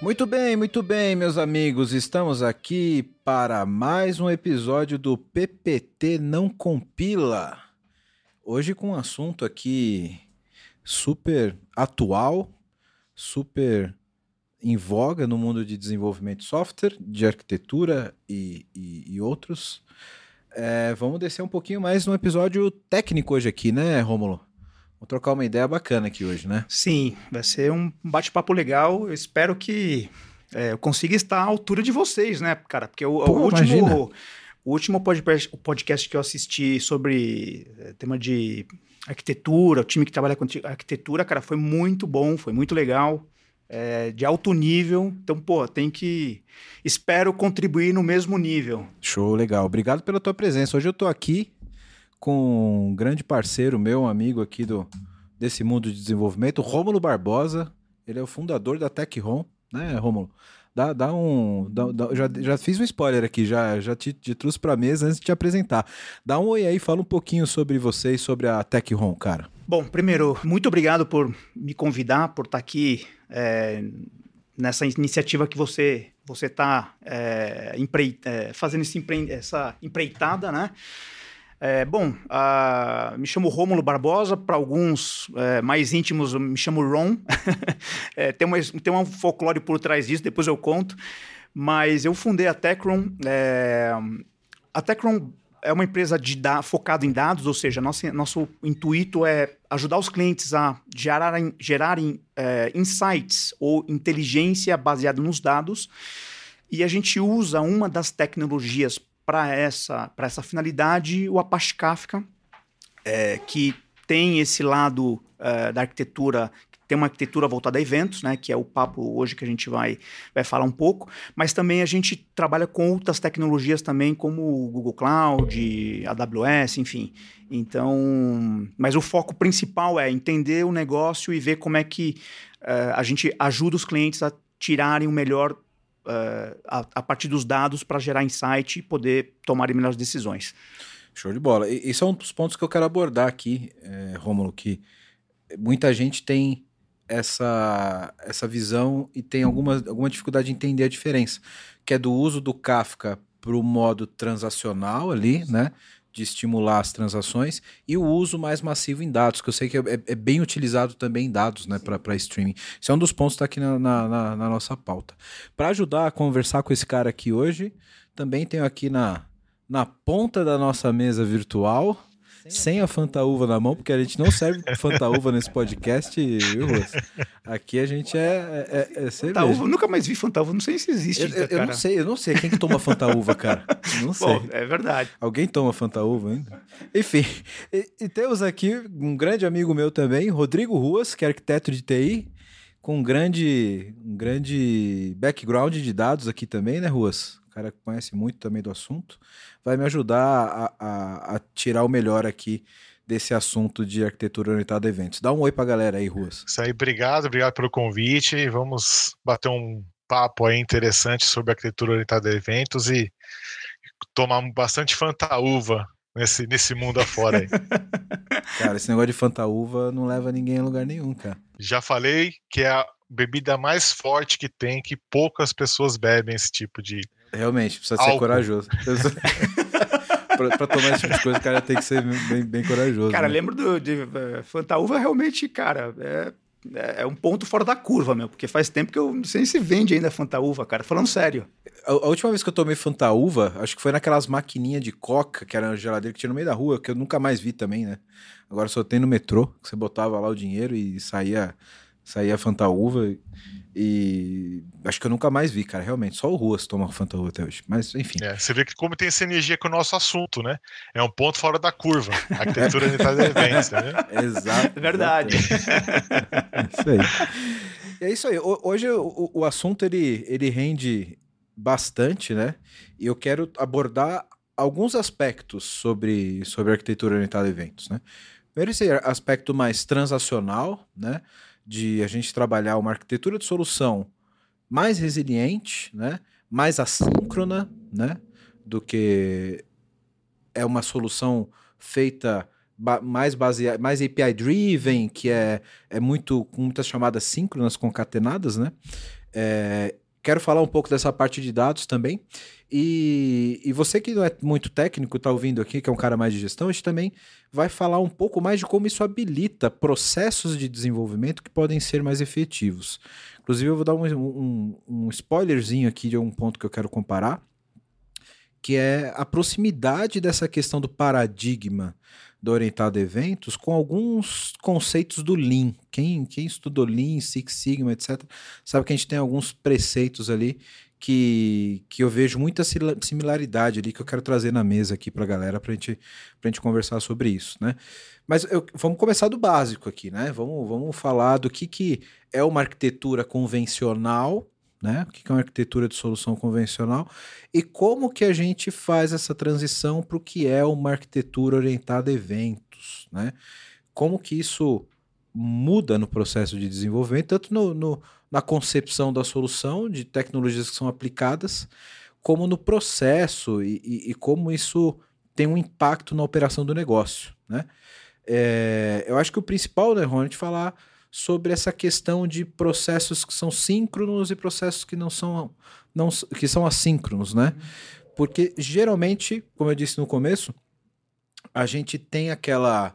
Muito bem, meus amigos. Estamos aqui para mais um episódio do PPT Não Compila. Hoje com um assunto aqui super atual, super em voga no mundo de desenvolvimento de software, de arquitetura e outros. Vamos descer um pouquinho mais num episódio técnico hoje aqui, né, Rômulo? Vamos trocar uma ideia bacana aqui hoje, né? Sim, vai ser um bate-papo legal. Eu espero que eu consiga estar à altura de vocês, né, cara? Porque o último podcast que eu assisti sobre tema de arquitetura, o time que trabalha com arquitetura, cara, foi muito bom, foi muito legal. De alto nível, então, pô, espero contribuir no mesmo nível. Show, legal. Obrigado pela tua presença. Hoje eu tô aqui com um grande parceiro meu, um amigo aqui desse mundo de desenvolvimento, Rômulo Barbosa. Ele é o fundador da Tech Home, né, Rômulo? Já fiz um spoiler aqui, já te trouxe pra mesa antes de te apresentar. Dá um oi aí, fala um pouquinho sobre vocês, sobre a Tech Home, cara. Bom, primeiro, muito obrigado por me convidar, por estar aqui nessa iniciativa que você está fazendo essa empreitada, né? Me chamo Rômulo Barbosa, para alguns mais íntimos eu me chamo Ron. Tem um folclore por trás disso, depois eu conto. Mas eu fundei a Tecron. A Tecron é uma empresa focada em dados, ou seja, nosso intuito é ajudar os clientes a gerarem insights ou inteligência baseada nos dados. E a gente usa uma das tecnologias para essa finalidade, o Apache Kafka, que tem esse lado da arquitetura, tem uma arquitetura voltada a eventos, né, que é o papo hoje que a gente vai falar um pouco, mas também a gente trabalha com outras tecnologias também, como o Google Cloud, AWS, enfim. Então, mas o foco principal é entender o negócio e ver como é que a gente ajuda os clientes a tirarem o melhor a partir dos dados para gerar insight e poder tomar melhores decisões. Show de bola. E são um dos pontos que eu quero abordar aqui, Rômulo, que muita gente tem essa visão e tem alguma dificuldade de entender a diferença, que é do uso do Kafka para o modo transacional ali, né, de estimular as transações, e o uso mais massivo em dados, que eu sei que é bem utilizado também em dados, né, para streaming. Isso é um dos pontos que está aqui na nossa pauta. Para ajudar a conversar com esse cara aqui hoje, também tenho aqui na ponta da nossa mesa virtual, sem a fantaúva na mão, porque a gente não serve fantaúva nesse podcast, viu, Ruas? Aqui a gente é fantaúva, nunca mais vi fantaúva, não sei se existe. Eu não sei, quem que toma fantaúva, cara. Não sei. Bom, é verdade. Alguém toma fantaúva ainda? Enfim, e temos aqui um grande amigo meu também, Rodrigo Ruas, que é arquiteto de TI, com um grande background de dados aqui também, né, Ruas? O cara que conhece muito também do assunto, vai me ajudar a tirar o melhor aqui desse assunto de arquitetura orientada a eventos. Dá um oi pra galera aí, Ruas. Isso aí, obrigado pelo convite. Vamos bater um papo aí interessante sobre arquitetura orientada a eventos e tomar bastante fantaúva nesse mundo afora aí. Cara, esse negócio de fantaúva não leva ninguém a lugar nenhum, cara. Já falei que é a bebida mais forte que tem, que poucas pessoas bebem esse tipo de... Realmente, precisa ser corajoso. Pra tomar esse tipo de coisa, o cara tem que ser bem, bem corajoso. Cara, né? Lembro de fantaúva, realmente, cara, é um ponto fora da curva, meu, porque faz tempo que eu não sei se vende ainda fantaúva, cara, falando sério. A última vez que eu tomei fantaúva, acho que foi naquelas maquininhas de coca, que era uma geladeira que tinha no meio da rua, que eu nunca mais vi também, né? Agora só tem no metrô, que você botava lá o dinheiro e saía fantaúva e acho que eu nunca mais vi, cara, realmente, só o Ruas toma fantaúva até hoje, mas enfim. Você vê que como tem essa energia com o nosso assunto, né, é um ponto fora da curva, a arquitetura de eventos, né? Exato. Verdade. É isso aí, hoje o assunto ele rende bastante, né, e eu quero abordar alguns aspectos sobre arquitetura orientada a eventos, né, primeiro esse aspecto mais transacional, né, de a gente trabalhar uma arquitetura de solução mais resiliente, né? Mais assíncrona, né? Do que é uma solução feita mais API-driven, que é muito com muitas chamadas síncronas concatenadas, né? Quero falar um pouco dessa parte de dados também. E você que não é muito técnico, está ouvindo aqui, que é um cara mais de gestão, a gente também vai falar um pouco mais de como isso habilita processos de desenvolvimento que podem ser mais efetivos. Inclusive, eu vou dar um spoilerzinho aqui de um ponto que eu quero comparar, que é a proximidade dessa questão do paradigma do orientado a eventos com alguns conceitos do Lean. Quem estudou Lean, Six Sigma, etc., sabe que a gente tem alguns preceitos ali que eu vejo muita similaridade ali que eu quero trazer na mesa aqui para a galera, para a gente conversar sobre isso, né? Mas vamos começar do básico aqui, né? Vamos falar do que é uma arquitetura convencional, né? O que é uma arquitetura de solução convencional e como que a gente faz essa transição para o que é uma arquitetura orientada a eventos, né? Como que isso muda no processo de desenvolvimento, tanto na concepção da solução, de tecnologias que são aplicadas, como no processo e como isso tem um impacto na operação do negócio, né? Eu acho que o principal, né, Rony, é falar sobre essa questão de processos que são síncronos e processos que que são assíncronos, né? Porque geralmente, como eu disse no começo, a gente tem aquela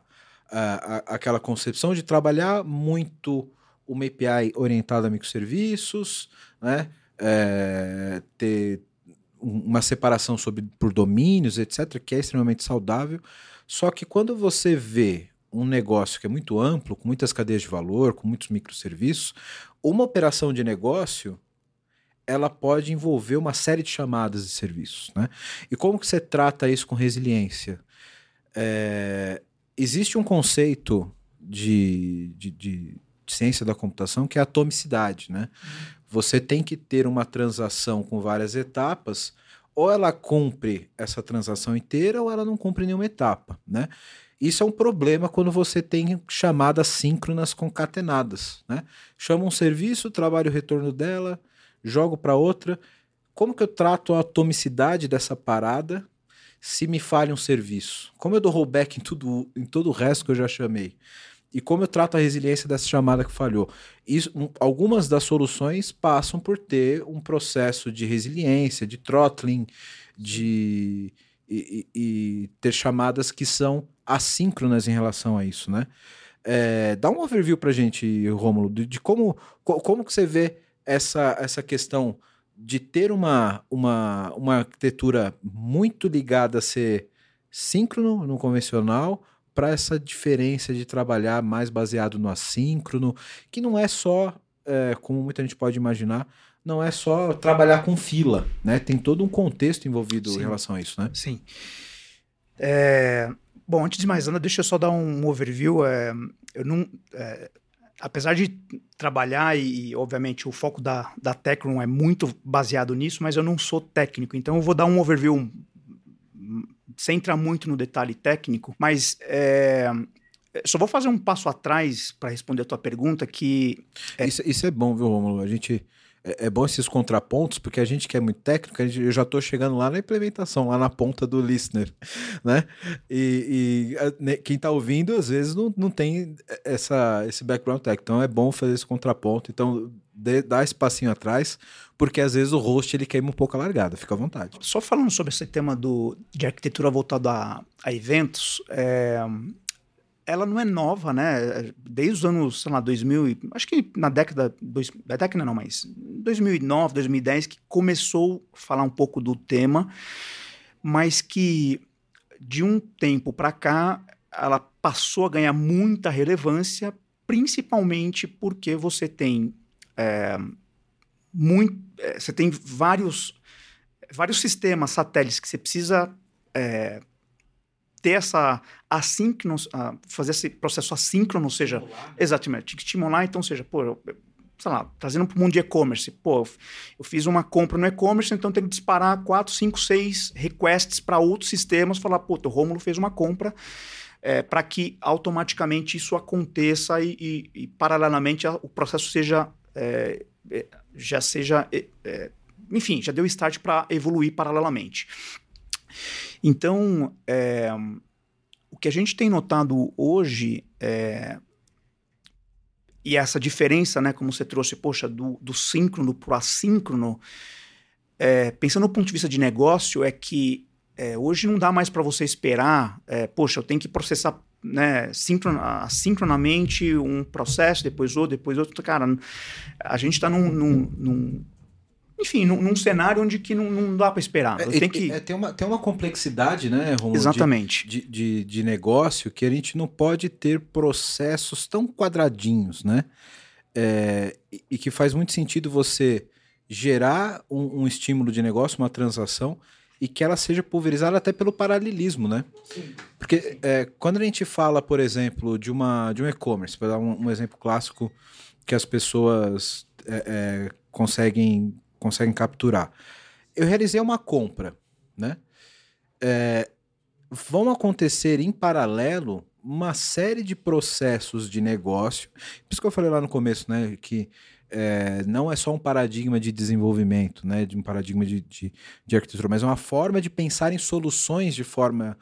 concepção de trabalhar muito uma API orientada a microserviços, né? Ter uma separação por domínios, etc., que é extremamente saudável. Só que quando você vê um negócio que é muito amplo, com muitas cadeias de valor, com muitos microserviços, uma operação de negócio, ela pode envolver uma série de chamadas de serviços, né? E como que você trata isso com resiliência? Existe um conceito de ciência da computação que é a atomicidade, né? Você tem que ter uma transação com várias etapas, ou ela cumpre essa transação inteira, ou ela não cumpre nenhuma etapa, né? Isso é um problema quando você tem chamadas síncronas concatenadas, né? Chama um serviço, trabalho o retorno dela, jogo para outra. Como que eu trato a atomicidade dessa parada se me falha um serviço? Como eu dou rollback em todo o resto que eu já chamei? E como eu trato a resiliência dessa chamada que falhou? Isso, algumas das soluções passam por ter um processo de resiliência, de throttling, e ter chamadas que são assíncronas em relação a isso, né? Dá um overview pra gente, Rômulo, de como que você vê essa questão de ter uma arquitetura muito ligada a ser síncrono no convencional para essa diferença de trabalhar mais baseado no assíncrono, que não é só, como muita gente pode imaginar, não é só trabalhar com fila, né? Tem todo um contexto envolvido em relação a isso, né? Sim. Bom, antes de mais nada, deixa eu só dar um overview. Eu não, apesar de trabalhar e, obviamente, o foco da Tecron é muito baseado nisso, mas eu não sou técnico, então eu vou dar um overview sem entrar muito no detalhe técnico, mas só vou fazer um passo atrás para responder a tua pergunta, que... Isso é bom, viu, Rômulo? A gente... É bom esses contrapontos, porque a gente que é muito técnico, eu já estou chegando lá na implementação, lá na ponta do listener, né? E quem está ouvindo, às vezes, não tem esse background técnico. Então, é bom fazer esse contraponto. Então, dá esse passinho atrás, porque, às vezes, o host ele queima um pouco a largada. Fica à vontade. Só falando sobre esse tema de arquitetura voltada a eventos... Ela não é nova, né? Desde os anos, sei lá, 2000, acho que na década não, mas 2009, 2010, que começou a falar um pouco do tema, mas que de um tempo para cá ela passou a ganhar muita relevância, principalmente porque você tem você tem vários sistemas satélites que você precisa ter essa assíncrono, fazer esse processo assíncrono, ou seja, estimular. Exatamente, estimular, então, ou seja, sei lá, trazendo para o mundo de e-commerce, eu fiz uma compra no e-commerce, então tenho que disparar 4, 5, 6 requests para outros sistemas, falar, o Rômulo fez uma compra, para que automaticamente isso aconteça e paralelamente, o processo já deu start para evoluir paralelamente. Então, O que a gente tem notado hoje é... E essa diferença, né, como você trouxe, poxa, do síncrono para o assíncrono, pensando do ponto de vista de negócio, é que hoje não dá mais para você esperar, poxa, eu tenho que processar, né, assincronamente um processo, depois outro. Cara, a gente está num cenário onde que não dá para esperar. Tem uma complexidade, né, Rômulo? Exatamente. De negócio, que a gente não pode ter processos tão quadradinhos, né? E que faz muito sentido você gerar um estímulo de negócio, uma transação, e que ela seja pulverizada até pelo paralelismo, né? Sim. Porque sim. Quando a gente fala, por exemplo, de um e-commerce, para dar um exemplo clássico que as pessoas conseguem capturar. Eu realizei uma compra, né? Vão acontecer em paralelo uma série de processos de negócio. Por isso que eu falei lá no começo, né? Que não é só um paradigma de desenvolvimento, né? De um paradigma de arquitetura, mas é uma forma de pensar em soluções de forma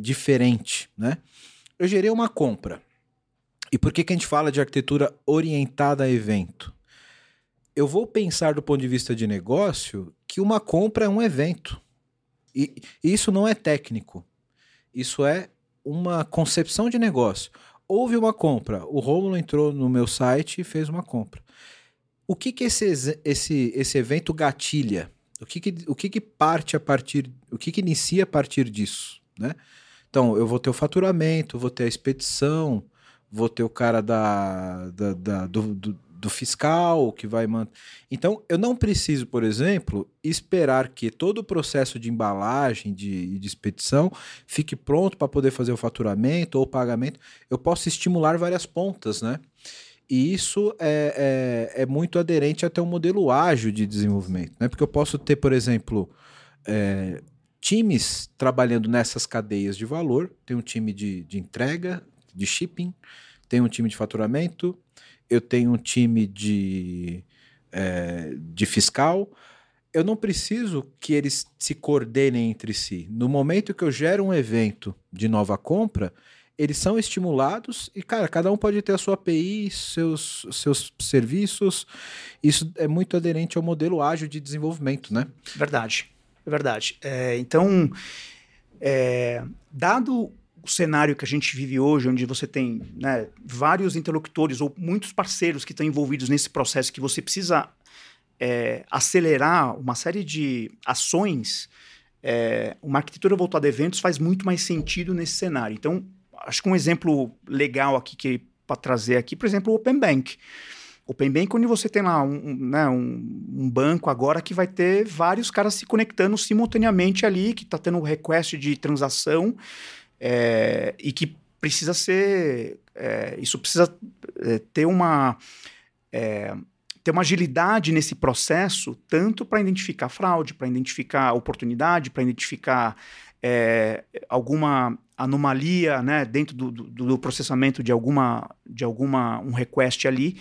diferente, né? Eu gerei uma compra. E por que a gente fala de arquitetura orientada a evento? Eu vou pensar do ponto de vista de negócio que uma compra é um evento. E isso não é técnico. Isso é uma concepção de negócio. Houve uma compra. O Rômulo entrou no meu site e fez uma compra. O que esse evento gatilha? O que inicia a partir disso, né? Então, eu vou ter o faturamento, vou ter a expedição, vou ter o cara do fiscal, que vai manter... Então, eu não preciso, por exemplo, esperar que todo o processo de embalagem, de expedição, fique pronto para poder fazer o faturamento ou o pagamento. Eu posso estimular várias pontas, né? E isso é muito aderente até um modelo ágil de desenvolvimento, né? Porque eu posso ter, por exemplo, times trabalhando nessas cadeias de valor. Tem um time de entrega, de shipping, tem um time de faturamento, eu tenho um time de fiscal. Eu não preciso que eles se coordenem entre si. No momento que eu gero um evento de nova compra, eles são estimulados e, cara, cada um pode ter a sua API, seus serviços. Isso é muito aderente ao modelo ágil de desenvolvimento, né? Verdade. Então, dado... o cenário que a gente vive hoje, onde você tem, né, vários interlocutores ou muitos parceiros que estão envolvidos nesse processo, que você precisa acelerar uma série de ações, uma arquitetura voltada a eventos faz muito mais sentido nesse cenário. Então, acho que um exemplo legal aqui para trazer aqui, por exemplo, o Open Bank. Open Bank, onde você tem lá um banco agora que vai ter vários caras se conectando simultaneamente ali, que está tendo request de transação, e que precisa ser... isso precisa ter uma agilidade nesse processo, tanto para identificar fraude, para identificar oportunidade, para identificar alguma anomalia, né, dentro do processamento de um request ali.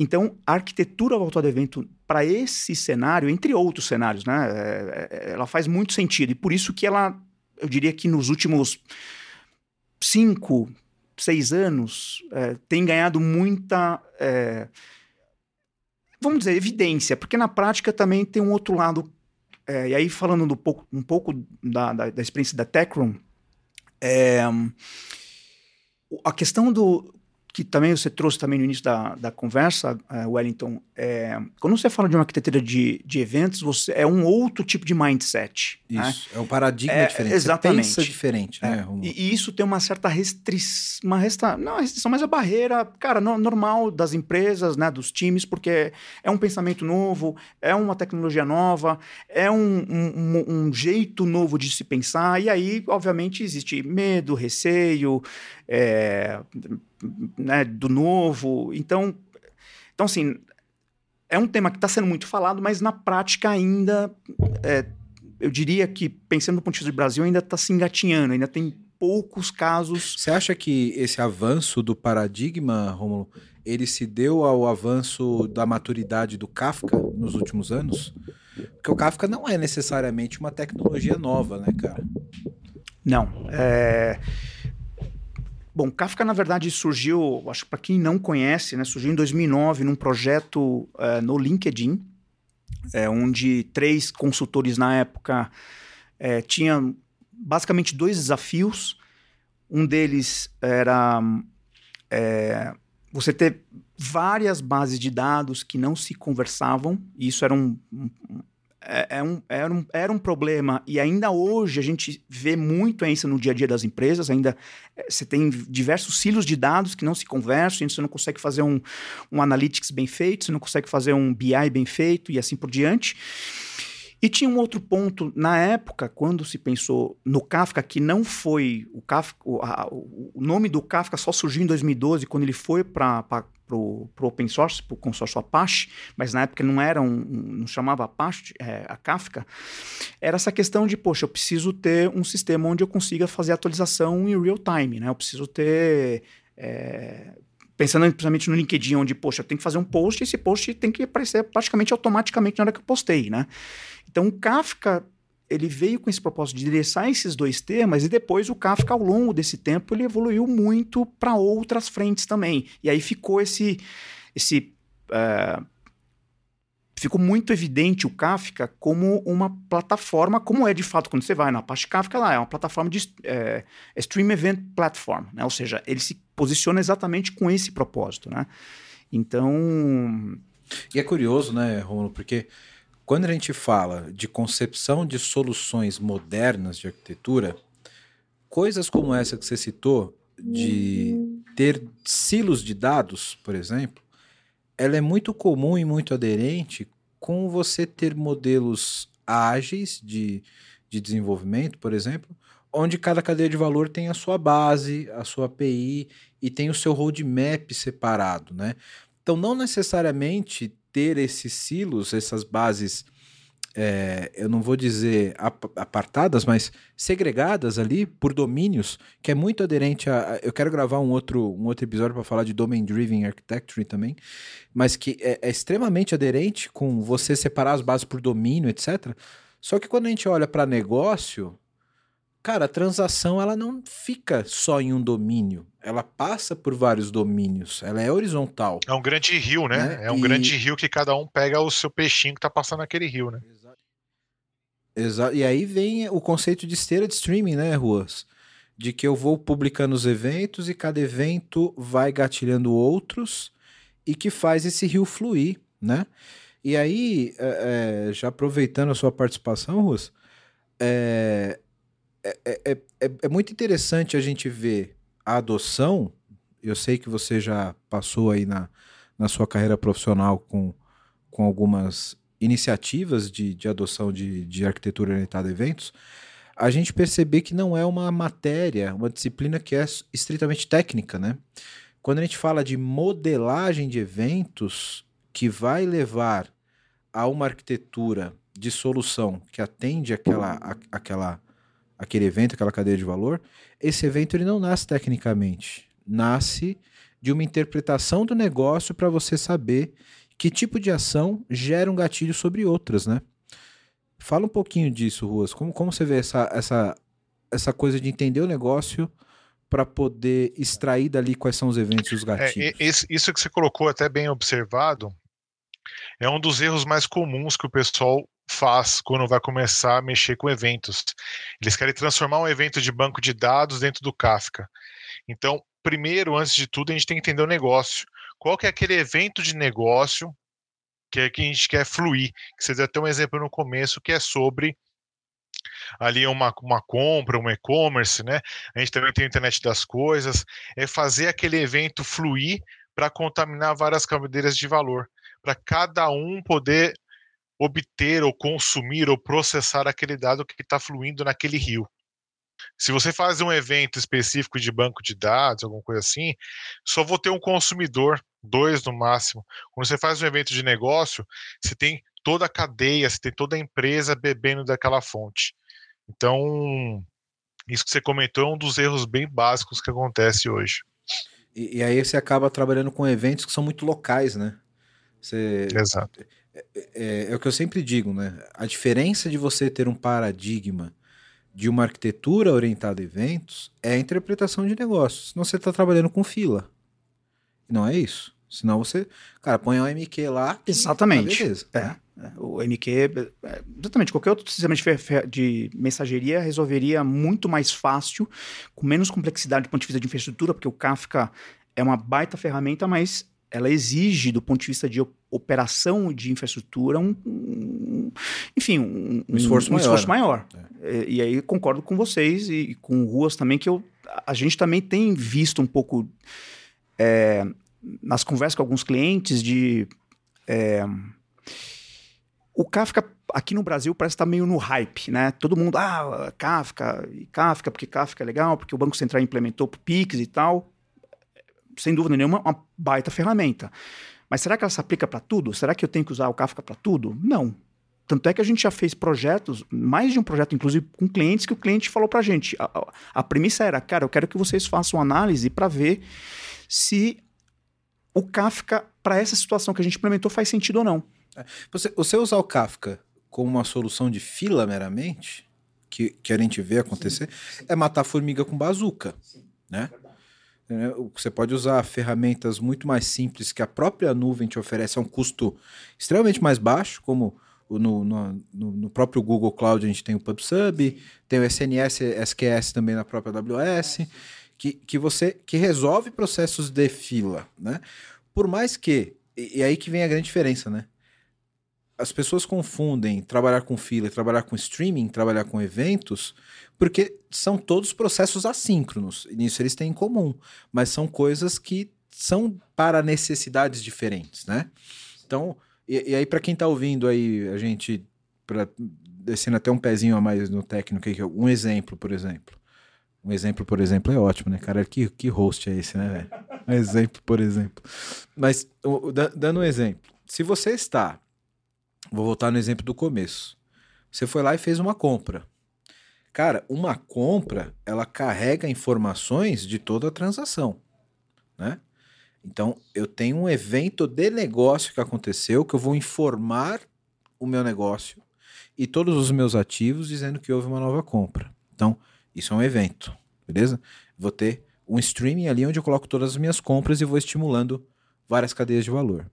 Então, a arquitetura voltada ao evento para esse cenário, entre outros cenários, né, ela faz muito sentido. E por isso que ela... Eu diria que nos últimos 5-6 anos tem ganhado muita, vamos dizer, evidência, porque na prática também tem um outro lado. E aí, falando um pouco da experiência da Tecron, a questão do que também você trouxe também no início da conversa, Wellington, quando você fala de uma arquitetura de eventos, você é um outro tipo de mindset. Isso, né? É um paradigma diferente. Exatamente. Você pensa diferente, né? E isso tem uma certa restrição, mas a barreira, cara, normal das empresas, né, dos times, porque é um pensamento novo, é uma tecnologia nova, é um jeito novo de se pensar, e aí, obviamente, existe medo, receio, né, do novo. Então, assim, é um tema que está sendo muito falado, mas na prática ainda, eu diria que, pensando no ponto de vista do Brasil, ainda está se engatinhando, ainda tem poucos casos. Você acha que esse avanço do paradigma, Rômulo, ele se deu ao avanço da maturidade do Kafka nos últimos anos? Porque o Kafka não é necessariamente uma tecnologia nova, né, cara? Não. Bom, Kafka, na verdade, surgiu, acho que para quem não conhece, né, surgiu em 2009 num projeto no LinkedIn, onde três consultores na época tinham basicamente dois desafios. Um deles era você ter várias bases de dados que não se conversavam, e isso era um problema, e ainda hoje a gente vê muito isso no dia a dia das empresas. Ainda você tem diversos silos de dados que não se conversam, você não consegue fazer um analytics bem feito, você não consegue fazer um BI bem feito e assim por diante. E tinha um outro ponto, na época, quando se pensou no Kafka, que não foi... O nome do Kafka só surgiu em 2012, quando ele foi para o open source, para o consórcio Apache, mas na época não era não chamava Apache, a Kafka. Era essa questão de, poxa, eu preciso ter um sistema onde eu consiga fazer atualização em real time, né? Eu preciso ter... Pensando principalmente no LinkedIn, onde, poxa, eu tenho que fazer um post e esse post tem que aparecer praticamente automaticamente na hora que eu postei, né? Então, o Kafka, ele veio com esse propósito de endereçar esses dois temas, e depois o Kafka, ao longo desse tempo, ele evoluiu muito para outras frentes também. E aí ficou ficou muito evidente o Kafka como uma plataforma, como é de fato quando você vai na Apache Kafka, lá é uma plataforma de Stream Event Platform, né? Ou seja, ele se posiciona exatamente com esse propósito, né? Então... E é curioso, né, Rômulo, porque quando a gente fala de concepção de soluções modernas de arquitetura, coisas como essa que você citou, de ter silos de dados, por exemplo, ela é muito comum e muito aderente com você ter modelos ágeis de desenvolvimento, por exemplo, onde cada cadeia de valor tem a sua base, a sua API e tem o seu roadmap separado, né? Então, não necessariamente ter esses silos, essas bases, eu não vou dizer apartadas, mas segregadas ali por domínios, que é muito aderente a... Eu quero gravar um outro episódio para falar de Domain Driven Architecture também, mas que é extremamente aderente com você separar as bases por domínio, etc. Só que quando a gente olha para negócio, cara, a transação ela não fica só em um domínio, ela passa por vários domínios, ela é horizontal. É um grande rio, né? É um grande rio que cada um pega o seu peixinho que tá passando naquele rio, né? Exato. E aí vem o conceito de esteira de streaming, né, Ruas? De que eu vou publicando os eventos e cada evento vai gatilhando outros e que faz esse rio fluir, né? E aí, já aproveitando a sua participação, Ruas, é muito interessante a gente ver a adoção. Eu sei que você já passou aí na sua carreira profissional com algumas iniciativas de adoção de arquitetura orientada a eventos. A gente perceber que não é uma matéria, uma disciplina que é estritamente técnica, né? Quando a gente fala de modelagem de eventos que vai levar a uma arquitetura de solução que atende aquele evento, aquela cadeia de valor, esse evento ele não nasce tecnicamente, nasce de uma interpretação do negócio para você saber que tipo de ação gera um gatilho sobre outras, né? Fala um pouquinho disso, Ruas, como você vê essa coisa de entender o negócio para poder extrair dali quais são os eventos e os gatilhos. Isso que você colocou até bem observado, é um dos erros mais comuns que o pessoal faz quando vai começar a mexer com eventos. Eles querem transformar um evento de banco de dados dentro do Kafka. Então, primeiro, antes de tudo, a gente tem que entender o negócio. Qual que é aquele evento de negócio que a gente quer fluir? Que você deu até um exemplo no começo, que é sobre ali uma compra, um e-commerce, né? A gente também tem a internet das coisas. É fazer aquele evento fluir para contaminar várias cadeias de valor, para cada um poder obter ou consumir ou processar aquele dado que está fluindo naquele rio. Se você faz um evento específico de banco de dados, alguma coisa assim, só vou ter um consumidor, dois no máximo. Quando você faz um evento de negócio, você tem toda a cadeia, você tem toda a empresa bebendo daquela fonte. Então, isso que você comentou é um dos erros bem básicos que acontece hoje. E aí você acaba trabalhando com eventos que são muito locais, né? Exato. É o que eu sempre digo, né? A diferença de você ter um paradigma de uma arquitetura orientada a eventos é a interpretação de negócios. Senão você está trabalhando com fila. Não é isso. Senão você, cara, põe o MQ lá. Exatamente. Beleza. O MQ, exatamente, qualquer outro sistema de mensageria resolveria muito mais fácil, com menos complexidade do ponto de vista de infraestrutura, porque o Kafka é uma baita ferramenta, mas ela exige, do ponto de vista de operação de infraestrutura, um esforço maior. E aí concordo com vocês e com o Ruas também, que a gente também tem visto um pouco nas conversas com alguns clientes de... O Kafka aqui no Brasil parece estar meio no hype, né? Todo mundo, Kafka, porque Kafka é legal, porque o Banco Central implementou o Pix e tal. Sem dúvida nenhuma, uma baita ferramenta. Mas será que ela se aplica para tudo? Será que eu tenho que usar o Kafka para tudo? Não. Tanto é que a gente já fez projetos, mais de um projeto, inclusive, com clientes, que o cliente falou para a gente. A premissa era, cara, eu quero que vocês façam análise para ver se o Kafka, para essa situação que a gente implementou, faz sentido ou não. Você usar o Kafka como uma solução de fila meramente, que a gente vê acontecer, sim. É matar formiga com bazuca, sim, né? É, você pode usar ferramentas muito mais simples que a própria nuvem te oferece a um custo extremamente mais baixo, como no próprio Google Cloud a gente tem o PubSub, sim. Tem o SNS, SQS também na própria AWS, que resolve processos de fila, né? Por mais que, e aí que vem a grande diferença, né? As pessoas confundem trabalhar com fila, trabalhar com streaming, trabalhar com eventos, porque são todos processos assíncronos. Nisso eles têm em comum, mas são coisas que são para necessidades diferentes, né? Então, e aí para quem está ouvindo aí, a gente, descendo até um pezinho a mais no técnico, um exemplo, por exemplo, é ótimo, né, cara? Que host é esse, né, velho? Um exemplo, por exemplo. Mas, dando um exemplo, se você está... Vou voltar no exemplo do começo. Você foi lá e fez uma compra. Cara, uma compra, ela carrega informações de toda a transação, né? Então, eu tenho um evento de negócio que aconteceu, que eu vou informar o meu negócio e todos os meus ativos dizendo que houve uma nova compra. Então, isso é um evento, beleza? Vou ter um streaming ali onde eu coloco todas as minhas compras e vou estimulando várias cadeias de valor.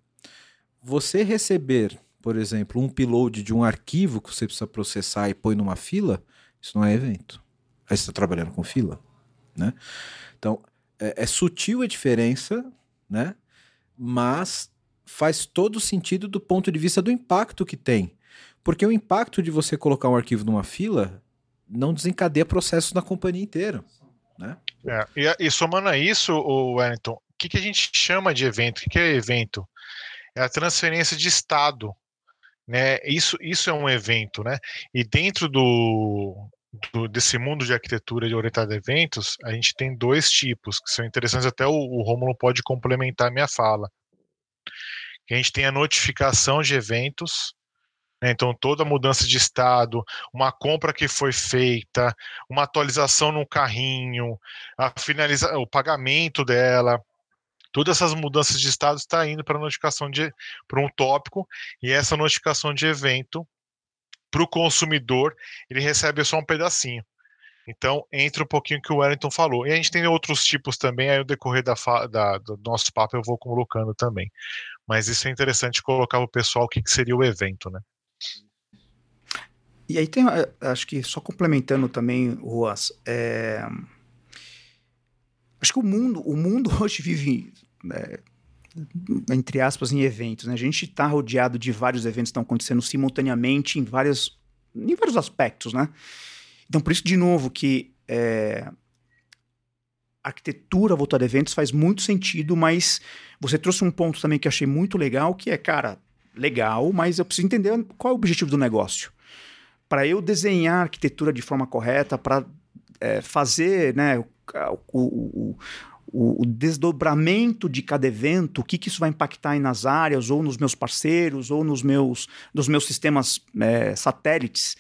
Você receber... Por exemplo, um upload de um arquivo que você precisa processar e põe numa fila, isso não é evento. Aí você está trabalhando com fila, né? Então, é sutil a diferença, né? Mas faz todo sentido do ponto de vista do impacto que tem. Porque o impacto de você colocar um arquivo numa fila não desencadeia processos na companhia inteira, né? E somando a isso, Wellington, o que a gente chama de evento? O que é evento? É a transferência de estado. Né? Isso é um evento, né? E dentro desse mundo de arquitetura de orientada a eventos, a gente tem dois tipos que são interessantes, até o Rômulo pode complementar a minha fala. A gente tem a notificação de eventos, né? Então toda mudança de estado, uma compra que foi feita, uma atualização no carrinho, o pagamento dela. Todas essas mudanças de estado está indo para notificação para um tópico, e essa notificação de evento, para o consumidor, ele recebe só um pedacinho. Então, entra um pouquinho o que o Wellington falou. E a gente tem outros tipos também, aí no decorrer do nosso papo eu vou colocando também. Mas isso é interessante colocar para o pessoal o que seria o evento, né? E aí tem, acho que só complementando também, Ruas, acho que o mundo hoje vive... entre aspas, em eventos, né? A gente está rodeado de vários eventos que estão acontecendo simultaneamente em vários aspectos, né? Então, por isso, de novo, que a arquitetura voltada a eventos faz muito sentido, mas você trouxe um ponto também que eu achei muito legal, que é, cara, legal, mas eu preciso entender qual é o objetivo do negócio. Para eu desenhar a arquitetura de forma correta, para fazer, né, o desdobramento de cada evento, o que isso vai impactar aí nas áreas, ou nos meus parceiros, ou nos meus sistemas satélites,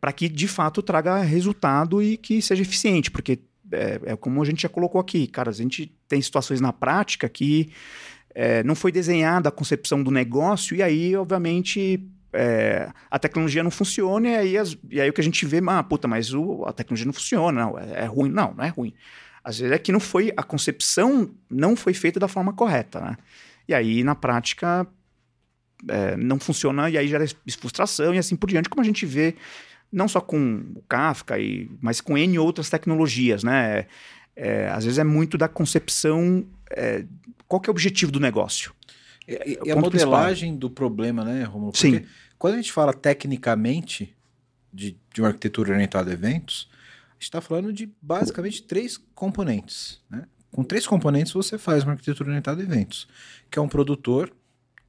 para que de fato traga resultado e que seja eficiente, porque é como a gente já colocou aqui, cara, a gente tem situações na prática que não foi desenhada a concepção do negócio, e aí, obviamente, a tecnologia não funciona, e aí o que a gente vê, puta, mas a tecnologia não funciona, não, é ruim. Não, não é ruim. Às vezes é que a concepção não foi feita da forma correta, né? E aí, na prática, não funciona, e aí gera frustração e assim por diante, como a gente vê não só com o Kafka, mas com N outras tecnologias, né? Às vezes é muito da concepção, qual que é o objetivo do negócio? É a modelagem principal do problema, né, Rômulo? Porque sim, quando a gente fala tecnicamente de uma arquitetura orientada a eventos, a gente está falando de basicamente três componentes, né? Com três componentes você faz uma arquitetura orientada a eventos, que é um produtor,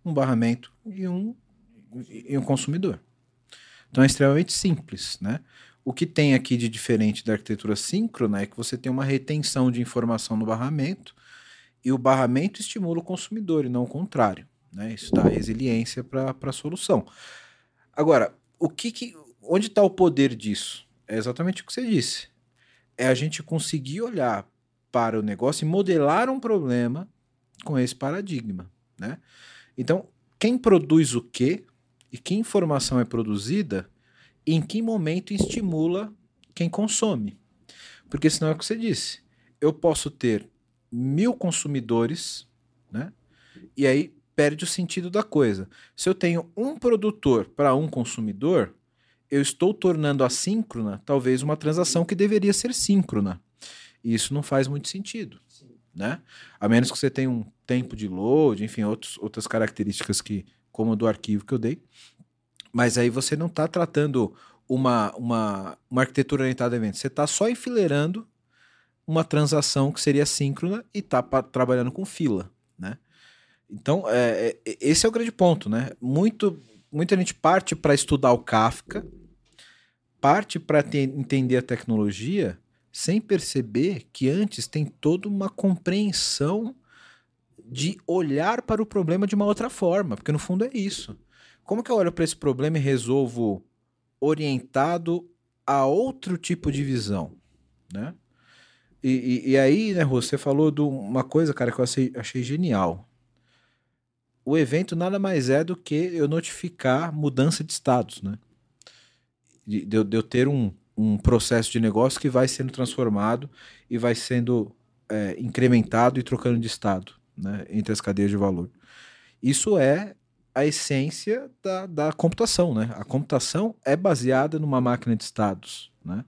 um barramento e um consumidor. Então é extremamente simples, né? O que tem aqui de diferente da arquitetura síncrona é que você tem uma retenção de informação no barramento, e o barramento estimula o consumidor e não o contrário, né? Isso dá resiliência para a solução. Agora, onde está o poder disso? É exatamente o que você disse. É a gente conseguir olhar para o negócio e modelar um problema com esse paradigma, né? Então, quem produz o quê e que informação é produzida e em que momento estimula quem consome. Porque senão é o que você disse. Eu posso ter 1000 consumidores, né? E aí perde o sentido da coisa. Se eu tenho um produtor para um consumidor, eu estou tornando assíncrona talvez uma transação que deveria ser síncrona. E isso não faz muito sentido, né? A menos que você tenha um tempo de load, enfim, outras características como do arquivo que eu dei. Mas aí você não está tratando uma arquitetura orientada a eventos. Você está só enfileirando uma transação que seria síncrona e está trabalhando com fila, né? Então, esse é o grande ponto, né? Muita gente parte para estudar o Kafka, parte para entender a tecnologia, sem perceber que antes tem toda uma compreensão de olhar para o problema de uma outra forma, porque no fundo é isso. Como que eu olho para esse problema e resolvo orientado a outro tipo de visão, né? E aí, né, Rô, você falou de uma coisa, cara, que eu achei genial. O evento nada mais é do que eu notificar mudança de status, né? De eu ter um processo de negócio que vai sendo transformado e vai sendo incrementado e trocando de estado, né, entre as cadeias de valor. Isso é a essência da computação, né? A computação é baseada numa máquina de estados, né?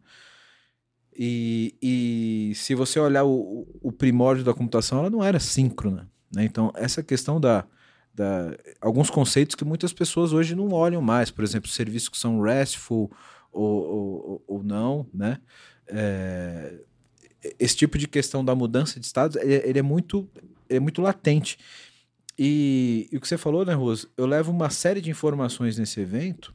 E se você olhar o primórdio da computação, ela não era síncrona, né? Então, essa questão alguns conceitos que muitas pessoas hoje não olham mais, por exemplo, serviços que são RESTful ou não, né? Esse tipo de questão da mudança de status, ele é muito latente. E o que você falou, né, Rose? Eu levo uma série de informações nesse evento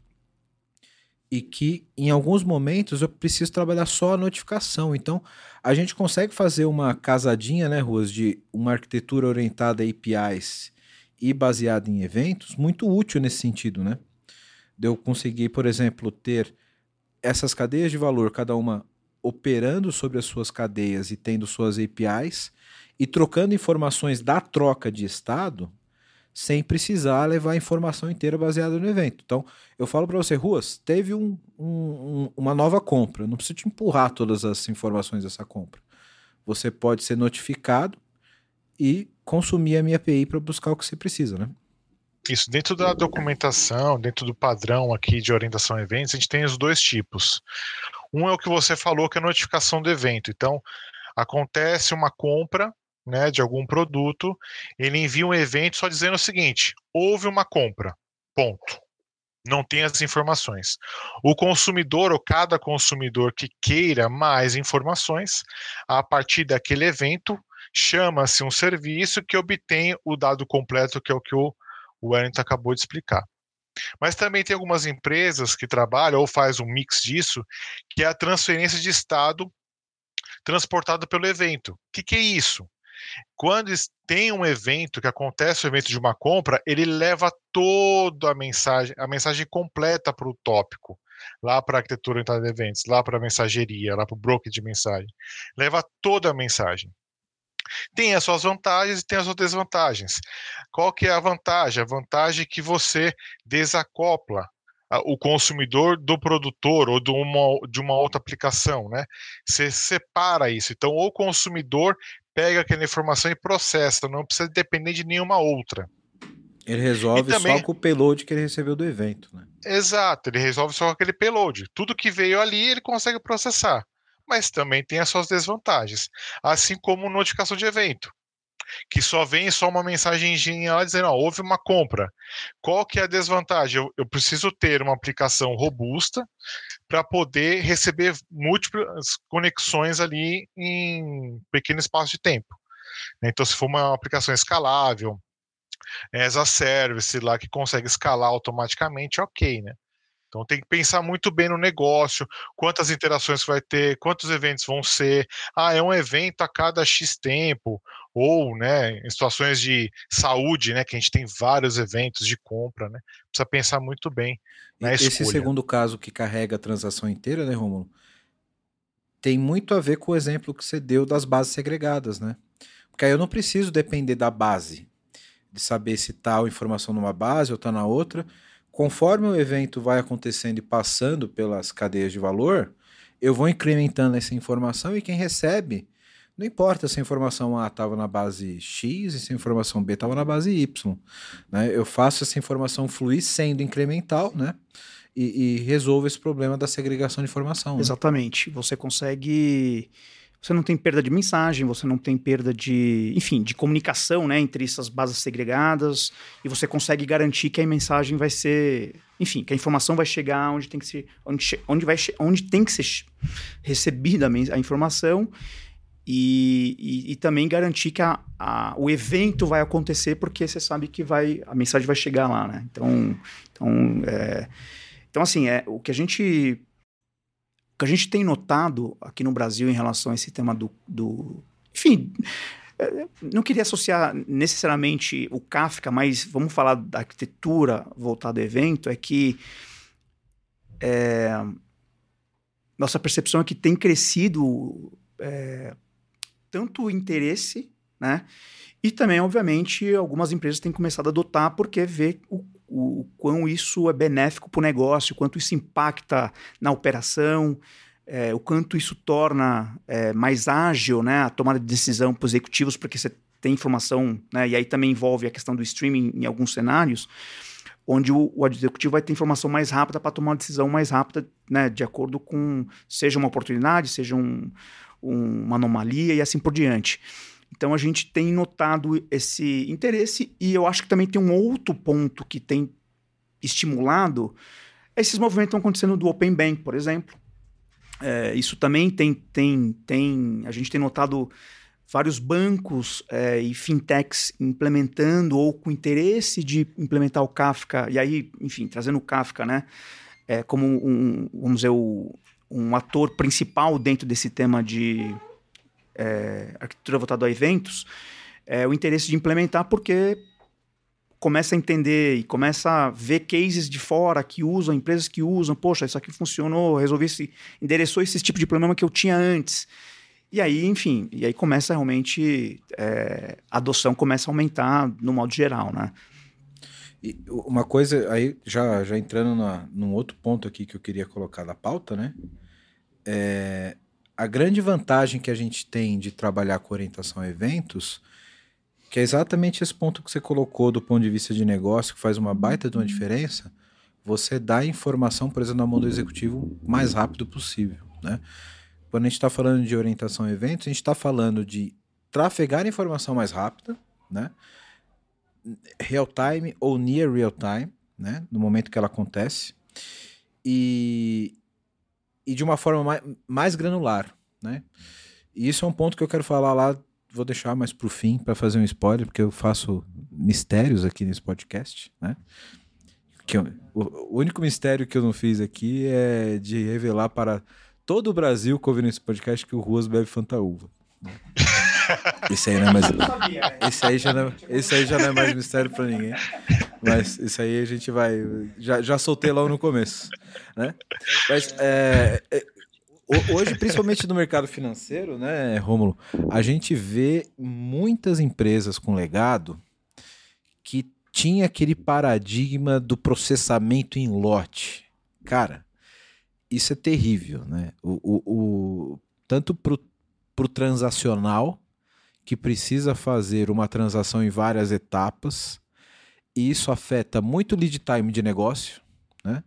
e que, em alguns momentos, eu preciso trabalhar só a notificação. Então, a gente consegue fazer uma casadinha, né, Rose, de uma arquitetura orientada a APIs e baseada em eventos, muito útil nesse sentido, né? De eu conseguir, por exemplo, ter essas cadeias de valor, cada uma operando sobre as suas cadeias e tendo suas APIs, e trocando informações da troca de estado sem precisar levar a informação inteira baseada no evento. Então, eu falo para você, Ruas, teve uma nova compra. Não preciso te empurrar todas as informações dessa compra. Você pode ser notificado e consumir a minha API para buscar o que você precisa, né? Isso, dentro da documentação, dentro do padrão aqui de orientação a eventos, a gente tem os dois tipos. Um é o que você falou, que é a notificação do evento. Então, acontece uma compra, né, de algum produto, ele envia um evento só dizendo o seguinte: houve uma compra, ponto. Não tem as informações. O consumidor, ou cada consumidor que queira mais informações, a partir daquele evento, chama-se um serviço que obtém o dado completo, que é o que o Wellington acabou de explicar. Mas também tem algumas empresas que trabalham, ou faz um mix disso, que é a transferência de estado transportado pelo evento. O que é isso? Quando tem um evento, que acontece o evento de uma compra, ele leva toda a mensagem completa para o tópico, lá para a arquitetura orientada a eventos, lá para a mensageria, lá para o broker de mensagem. Leva toda a mensagem. Tem as suas vantagens e tem as suas desvantagens. Qual que é a vantagem? A vantagem é que você desacopla o consumidor do produtor ou de uma outra aplicação, né? Você separa isso. Então, o consumidor pega aquela informação e processa, não precisa depender de nenhuma outra. Ele resolve também, só com o payload que ele recebeu do evento, né? Exato, ele resolve só com aquele payload. Tudo que veio ali, ele consegue processar. Mas também tem as suas desvantagens. Assim como notificação de evento, que só vem só uma mensagenzinha lá dizendo, ó, houve uma compra. Qual que é a desvantagem? Eu preciso ter uma aplicação robusta para poder receber múltiplas conexões ali em pequeno espaço de tempo. Então, se for uma aplicação escalável, as a service lá que consegue escalar automaticamente, ok, né? Então tem que pensar muito bem no negócio, quantas interações vai ter, quantos eventos vão ser, é um evento a cada X tempo, ou, né, em situações de saúde, né, que a gente tem vários eventos de compra, né? Precisa pensar muito bem na escolha. Esse segundo caso que carrega a transação inteira, né, Rômulo, tem muito a ver com o exemplo que você deu das bases segregadas, né? Porque aí eu não preciso depender da base, de saber se tal informação numa base ou está na outra. Conforme o evento vai acontecendo e passando pelas cadeias de valor, eu vou incrementando essa informação e quem recebe, não importa se a informação A estava na base X e se a informação B estava na base Y, né? Eu faço essa informação fluir sendo incremental, né? E resolvo esse problema da segregação de informação. Exatamente. Né? Você consegue... Você não tem perda de mensagem, você não tem perda de, enfim, de comunicação, né, entre essas bases segregadas, e você consegue garantir que a mensagem vai ser, enfim, que a informação vai chegar onde tem que ser, onde tem que ser recebida a informação, e também garantir que o evento vai acontecer, porque você sabe que a mensagem vai chegar lá, né? Então assim, o que a gente... O que a gente tem notado aqui no Brasil em relação a esse tema Enfim, não queria associar necessariamente o Kafka, mas vamos falar da arquitetura voltada ao evento, é que nossa percepção é que tem crescido tanto o interesse, né? E também, obviamente, algumas empresas têm começado a adotar porque vê o quão isso é benéfico para o negócio, o quanto isso impacta na operação, o quanto isso torna mais ágil, né, a tomada de decisão para os executivos, porque você tem informação, né, e aí também envolve a questão do streaming em alguns cenários, onde o executivo vai ter informação mais rápida para tomar uma decisão mais rápida, né, de acordo com, seja uma oportunidade, seja uma anomalia e assim por diante. Então, a gente tem notado esse interesse, e eu acho que também tem um outro ponto que tem estimulado. Esses movimentos estão acontecendo do Open Bank, por exemplo. Isso também a gente tem notado vários bancos e fintechs implementando ou com interesse de implementar o Kafka, e aí, enfim, trazendo o Kafka, né, como um ator principal dentro desse tema de... arquitetura voltada a eventos, o interesse de implementar, porque começa a entender e começa a ver cases de fora que usam, empresas que usam, poxa, isso aqui funcionou, endereçou esse tipo de problema que eu tinha antes. E aí, enfim, começa realmente, a adoção começa a aumentar no modo geral, né? E uma coisa, aí já entrando num outro ponto aqui que eu queria colocar na pauta, né? A grande vantagem que a gente tem de trabalhar com orientação a eventos, que é exatamente esse ponto que você colocou do ponto de vista de negócio, que faz uma baita de uma diferença, você dá a informação, por exemplo, na mão do executivo o mais rápido possível, né? Quando a gente está falando de orientação a eventos, a gente está falando de trafegar informação mais rápida, né? Real time ou near real time, né? No momento que ela acontece. E de uma forma mais granular, né? E isso é um ponto que eu quero falar lá, vou deixar mais para o fim, para fazer um spoiler, porque eu faço mistérios aqui nesse podcast, né? O único mistério que eu não fiz aqui é de revelar para todo o Brasil que ouve nesse podcast que o Ruas bebe Fantaúva. Esse aí não é mais... Esse aí já não é mais mistério para ninguém. Mas isso aí a gente vai... Já soltei logo no começo, né? Mas Hoje, principalmente no mercado financeiro, né, Rômulo, a gente vê muitas empresas com legado que tinha aquele paradigma do processamento em lote. Cara, isso é terrível, né? Tanto pro transacional, que precisa fazer uma transação em várias etapas, e isso afeta muito o lead time de negócio, né?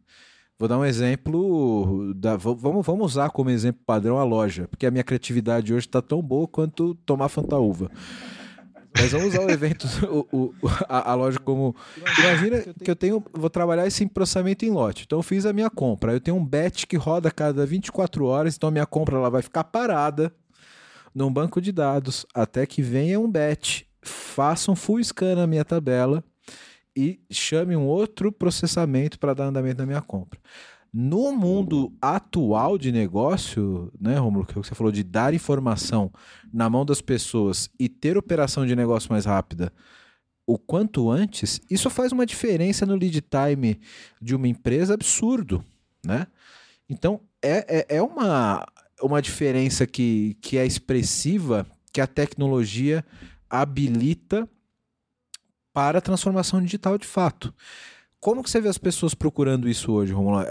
Vou dar um exemplo, vamos usar como exemplo padrão a loja, porque a minha criatividade hoje está tão boa quanto tomar fantaúva. Mas vamos usar o evento, a loja como... Imagina que vou trabalhar esse processamento em lote. Então eu fiz a minha compra, eu tenho um batch que roda a cada 24 horas, então a minha compra ela vai ficar parada num banco de dados, até que venha um batch, faça um full scan na minha tabela, e chame um outro processamento para dar andamento na minha compra. No mundo atual de negócio, né, Rômulo, que você falou de dar informação na mão das pessoas e ter operação de negócio mais rápida, o quanto antes, isso faz uma diferença no lead time de uma empresa absurdo, né? Então, é uma diferença que é expressiva, que a tecnologia habilita para a transformação digital de fato. Como que você vê as pessoas procurando isso hoje, Romulo?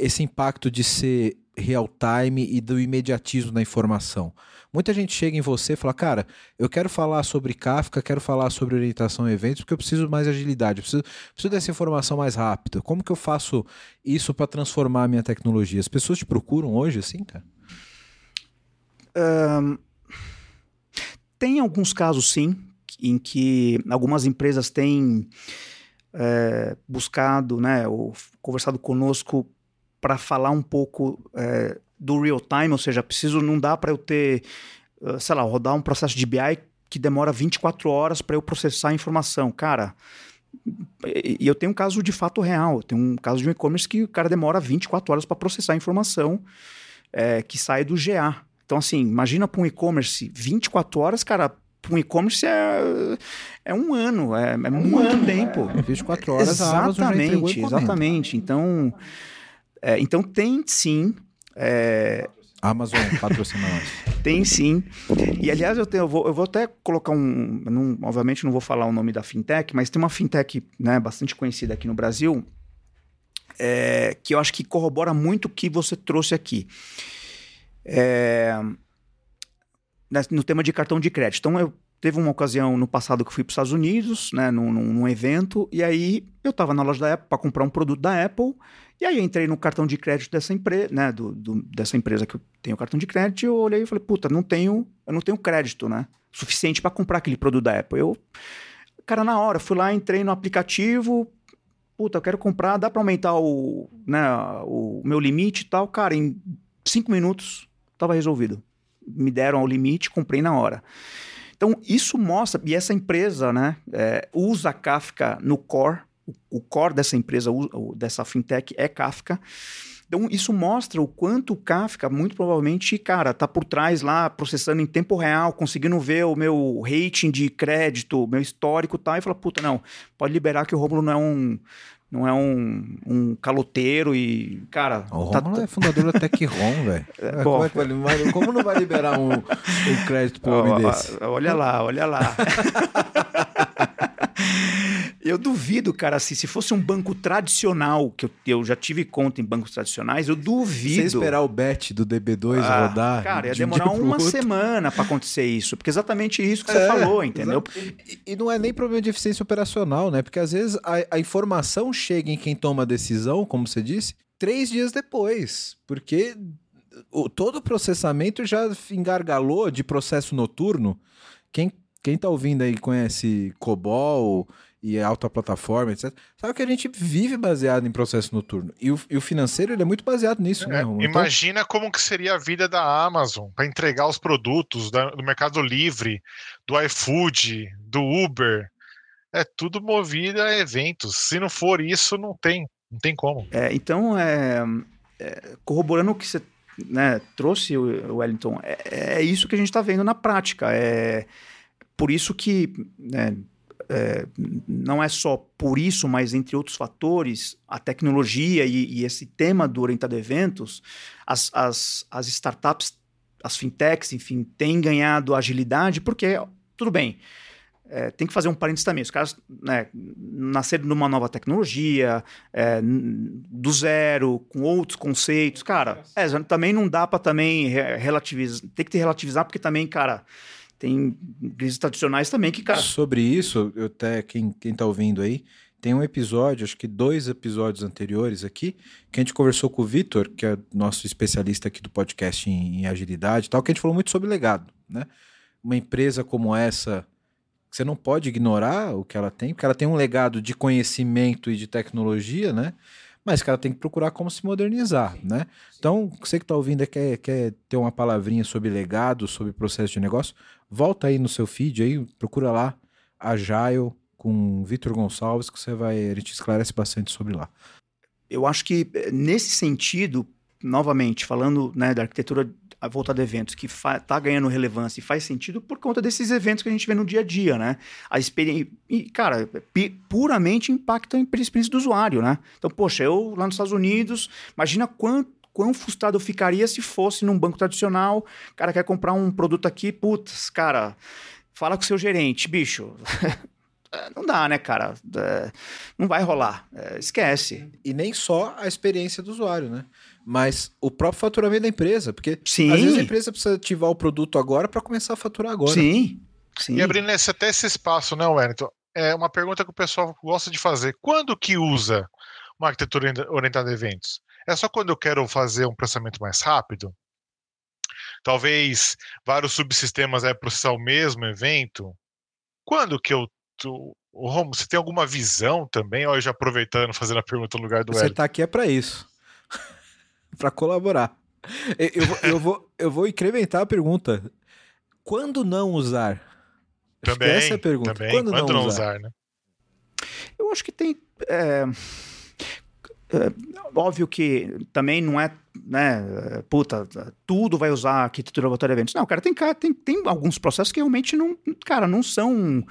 Esse impacto de ser real-time e do imediatismo da informação. Muita gente chega em você e fala, cara, eu quero falar sobre Kafka, quero falar sobre orientação a eventos, porque eu preciso mais agilidade, eu preciso dessa informação mais rápida. Como que eu faço isso para transformar a minha tecnologia? As pessoas te procuram hoje assim, cara? Tem alguns casos, sim, em que algumas empresas têm buscado, né, ou conversado conosco para falar um pouco do real time, ou seja, não dá para eu ter, rodar um processo de BI que demora 24 horas para eu processar a informação. Cara, e eu tenho um caso de fato real, eu tenho um caso de um e-commerce que o cara demora 24 horas para processar a informação que sai do GA. Então, assim, imagina para um e-commerce 24 horas, cara. Um e-commerce é um ano, é muito ano, tempo. 24 horas. Exatamente. Então tem sim. Amazon patrocina nós. Tem sim. E aliás, eu vou até colocar um. Obviamente não vou falar o nome da fintech, mas tem uma fintech, né, bastante conhecida aqui no Brasil, que eu acho que corrobora muito o que você trouxe aqui. No tema de cartão de crédito. Então, teve uma ocasião no passado que eu fui para os Estados Unidos, né, num evento, e aí eu estava na loja da Apple para comprar um produto da Apple, e aí eu entrei no cartão de crédito dessa empresa, né, dessa empresa que eu tenho cartão de crédito, e eu olhei e falei, puta, eu não tenho crédito, né, suficiente para comprar aquele produto da Apple. Na hora, fui lá, entrei no aplicativo, puta, eu quero comprar, dá para aumentar o meu limite e tal. Cara, em 5 minutos estava resolvido. Me deram ao limite, comprei na hora. Então, isso mostra... E essa empresa, né, usa Kafka no core. O core dessa empresa, dessa fintech, é Kafka. Então, isso mostra o quanto o Kafka, muito provavelmente, cara, tá por trás lá, processando em tempo real, conseguindo ver o meu rating de crédito, meu histórico e tal, e fala, puta, não, pode liberar que o Rômulo não é um caloteiro e, cara... O Rômulo é fundador da Tech Home, velho. Como não vai liberar um crédito para homem desse? Olha lá. Eu duvido, cara, assim, se fosse um banco tradicional, que eu já tive conta em bancos tradicionais, eu duvido... Você esperar o bet do DB2 rodar... Cara, ia demorar uma semana para acontecer isso, porque é exatamente isso que você falou, entendeu? E não é nem problema de eficiência operacional, né? Porque às vezes a informação chega em quem toma a decisão, como você disse, 3 dias depois, porque todo o processamento já engargalou de processo noturno. Quem está ouvindo aí conhece COBOL... e alta plataforma, etc. Sabe que a gente vive baseado em processo noturno. E o financeiro, ele é muito baseado nisso, né, Romulo? Imagina então... como que seria a vida da Amazon para entregar os produtos do Mercado Livre, do iFood, do Uber. É tudo movido a eventos. Se não for isso, não tem como. Corroborando o que você, né, trouxe, Wellington, é isso que a gente está vendo na prática. É por isso que... Né, não é só por isso, mas entre outros fatores, a tecnologia e esse tema do orientado a eventos, as startups, as fintechs, enfim, têm ganhado agilidade, porque, tudo bem, tem que fazer um parênteses também. Os caras, né, nasceram numa nova tecnologia, do zero, com outros conceitos. Cara, também não dá para também relativizar. Tem que relativizar, porque também, cara, tem crises tradicionais também que, cara... Sobre isso, eu até, quem tá ouvindo aí, tem um episódio, acho que 2 episódios anteriores aqui, que a gente conversou com o Vitor, que é nosso especialista aqui do podcast em agilidade e tal, que a gente falou muito sobre legado, né? Uma empresa como essa, você não pode ignorar o que ela tem, porque ela tem um legado de conhecimento e de tecnologia, né? Mas que ela tem que procurar como se modernizar, sim, né? Sim. Então, você que está ouvindo e quer ter uma palavrinha sobre legado, sobre processo de negócio, volta aí no seu feed, aí, procura lá Agile com Vitor Gonçalves, que ele te esclarece bastante sobre lá. Eu acho que nesse sentido, novamente, falando, né, da arquitetura voltada a eventos, que está ganhando relevância e faz sentido por conta desses eventos que a gente vê no dia a dia, né? A experiência... E, cara, puramente impacta a experiência do usuário, né? Então, poxa, eu lá nos Estados Unidos, imagina quão frustrado eu ficaria se fosse num banco tradicional, o cara quer comprar um produto aqui, putz, cara, fala com o seu gerente, bicho... Não dá, né, cara? Não vai rolar. Esquece. E nem só a experiência do usuário, né? Mas o próprio faturamento da empresa. Porque, sim, às vezes a empresa precisa ativar o produto agora para começar a faturar agora. Sim, sim. E abrindo até esse espaço, né, Wellington? É uma pergunta que o pessoal gosta de fazer. Quando que usa uma arquitetura orientada a eventos? É só quando eu quero fazer um processamento mais rápido? Talvez vários subsistemas processar o mesmo evento? Quando que eu... Rômulo, você tem alguma visão também? Olha, já aproveitando, fazendo a pergunta no lugar do Wellington. Você tá aqui é para isso. Para colaborar. Eu vou incrementar a pergunta. Quando não usar? Também, essa é a pergunta. Também. Quando não usar, né? Eu acho que tem... óbvio que também não é, né, puta, tudo vai usar arquitetura voltada a eventos. Não, cara, tem alguns processos que realmente não, cara, não são,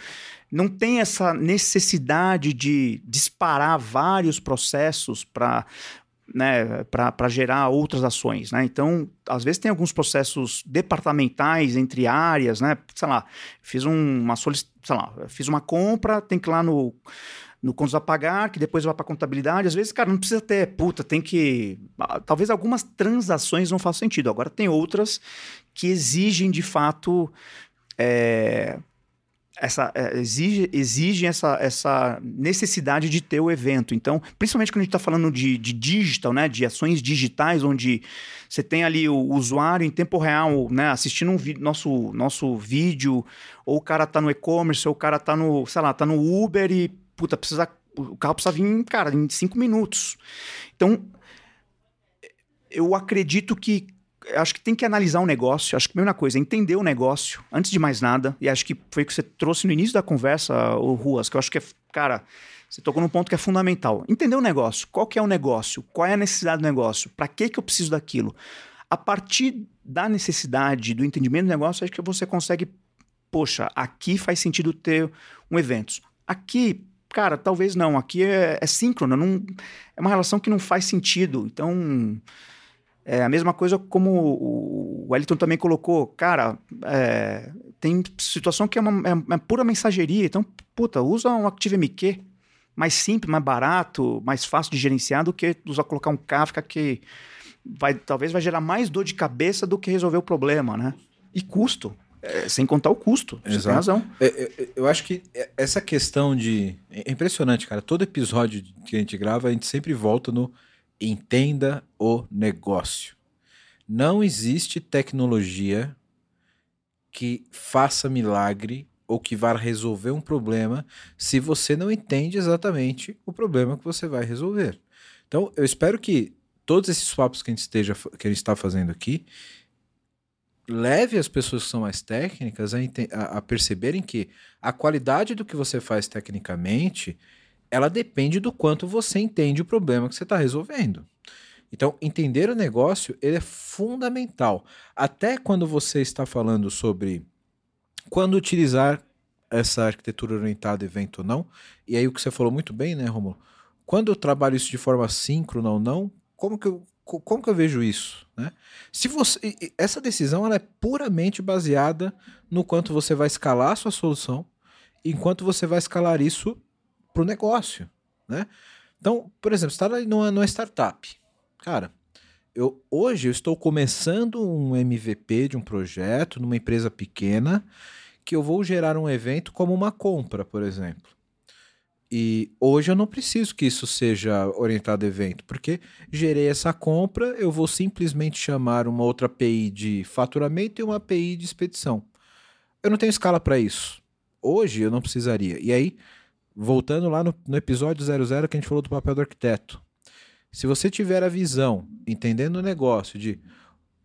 não tem essa necessidade de disparar vários processos para, né, para gerar outras ações, né? Então, às vezes tem alguns processos departamentais entre áreas, né? Sei lá, fiz uma compra, tem que ir lá no contas a pagar, que depois vai para contabilidade. Às vezes, cara, não precisa ter, tem que... Talvez algumas transações não façam sentido. Agora, tem outras que exigem, de fato, exigem essa necessidade de ter o evento. Então, principalmente quando a gente está falando de digital, né, de ações digitais, onde você tem ali o usuário em tempo real, né, assistindo nosso vídeo, ou o cara está no e-commerce, ou o cara está no, sei lá, está no Uber e... o carro precisa vir, cara, em 5 minutos. Então, eu acredito que... Acho que tem que analisar o negócio. Acho que a mesma coisa, entender o negócio, antes de mais nada. E acho que foi o que você trouxe no início da conversa, o Ruas, que eu acho que é... Cara, você tocou num ponto que é fundamental. Entender o negócio. Qual que é o negócio? Qual é a necessidade do negócio? Para que eu preciso daquilo? A partir da necessidade, do entendimento do negócio, acho que você consegue... Poxa, aqui faz sentido ter um evento. Aqui... Cara, talvez não. Aqui é síncrona, é uma relação que não faz sentido. Então, é a mesma coisa como o Wellington também colocou. Cara, tem situação que é pura mensageria. Então, usa um ActiveMQ mais simples, mais barato, mais fácil de gerenciar do que usar colocar um Kafka que talvez vai gerar mais dor de cabeça do que resolver o problema, né? E custo. Sem contar o custo, você tem razão. Eu acho que essa questão de... É impressionante, cara. Todo episódio que a gente grava, a gente sempre volta no entenda o negócio. Não existe tecnologia que faça milagre ou que vá resolver um problema se você não entende exatamente o problema que você vai resolver. Então, eu espero que todos esses papos que a gente está fazendo aqui leve as pessoas que são mais técnicas a perceberem que a qualidade do que você faz tecnicamente, ela depende do quanto você entende o problema que você está resolvendo. Então, entender o negócio, ele é fundamental. Até quando você está falando sobre quando utilizar essa arquitetura orientada evento ou não. E aí o que você falou muito bem, né, Rômulo? Quando eu trabalho isso de forma síncrona ou não, como que eu vejo isso, né? Se você, essa decisão ela é puramente baseada no quanto você vai escalar a sua solução, enquanto você vai escalar isso para o negócio, né? Então, por exemplo, você está numa startup. Cara, hoje eu estou começando um MVP de um projeto numa empresa pequena que eu vou gerar um evento como uma compra, por exemplo. E hoje eu não preciso que isso seja orientado a evento, porque gerei essa compra, eu vou simplesmente chamar uma outra API de faturamento e uma API de expedição. Eu não tenho escala para isso. Hoje eu não precisaria. E aí, voltando lá no episódio 00 que a gente falou do papel do arquiteto. Se você tiver a visão, entendendo o negócio de,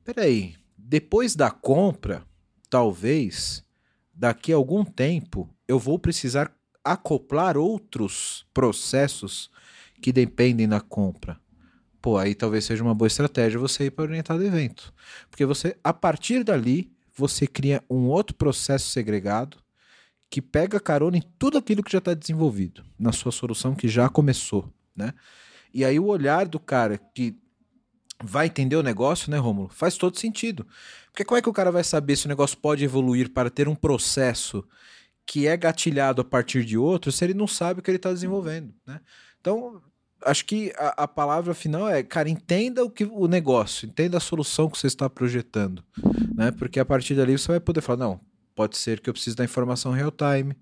peraí, depois da compra, talvez, daqui a algum tempo, eu vou precisar acoplar outros processos que dependem da compra. Pô, aí talvez seja uma boa estratégia você ir para orientar o evento. Porque você, a partir dali, você cria um outro processo segregado que pega carona em tudo aquilo que já está desenvolvido, na sua solução que já começou, né? E aí o olhar do cara que vai entender o negócio, né, Rômulo? Faz todo sentido. Porque como é que o cara vai saber se o negócio pode evoluir para ter um processo que é gatilhado a partir de outro, se ele não sabe o que ele está desenvolvendo, né? Então, acho que a palavra final é, cara, entenda o negócio, entenda a solução que você está projetando, né? Porque a partir dali você vai poder falar, não, pode ser que eu precise da informação real-time,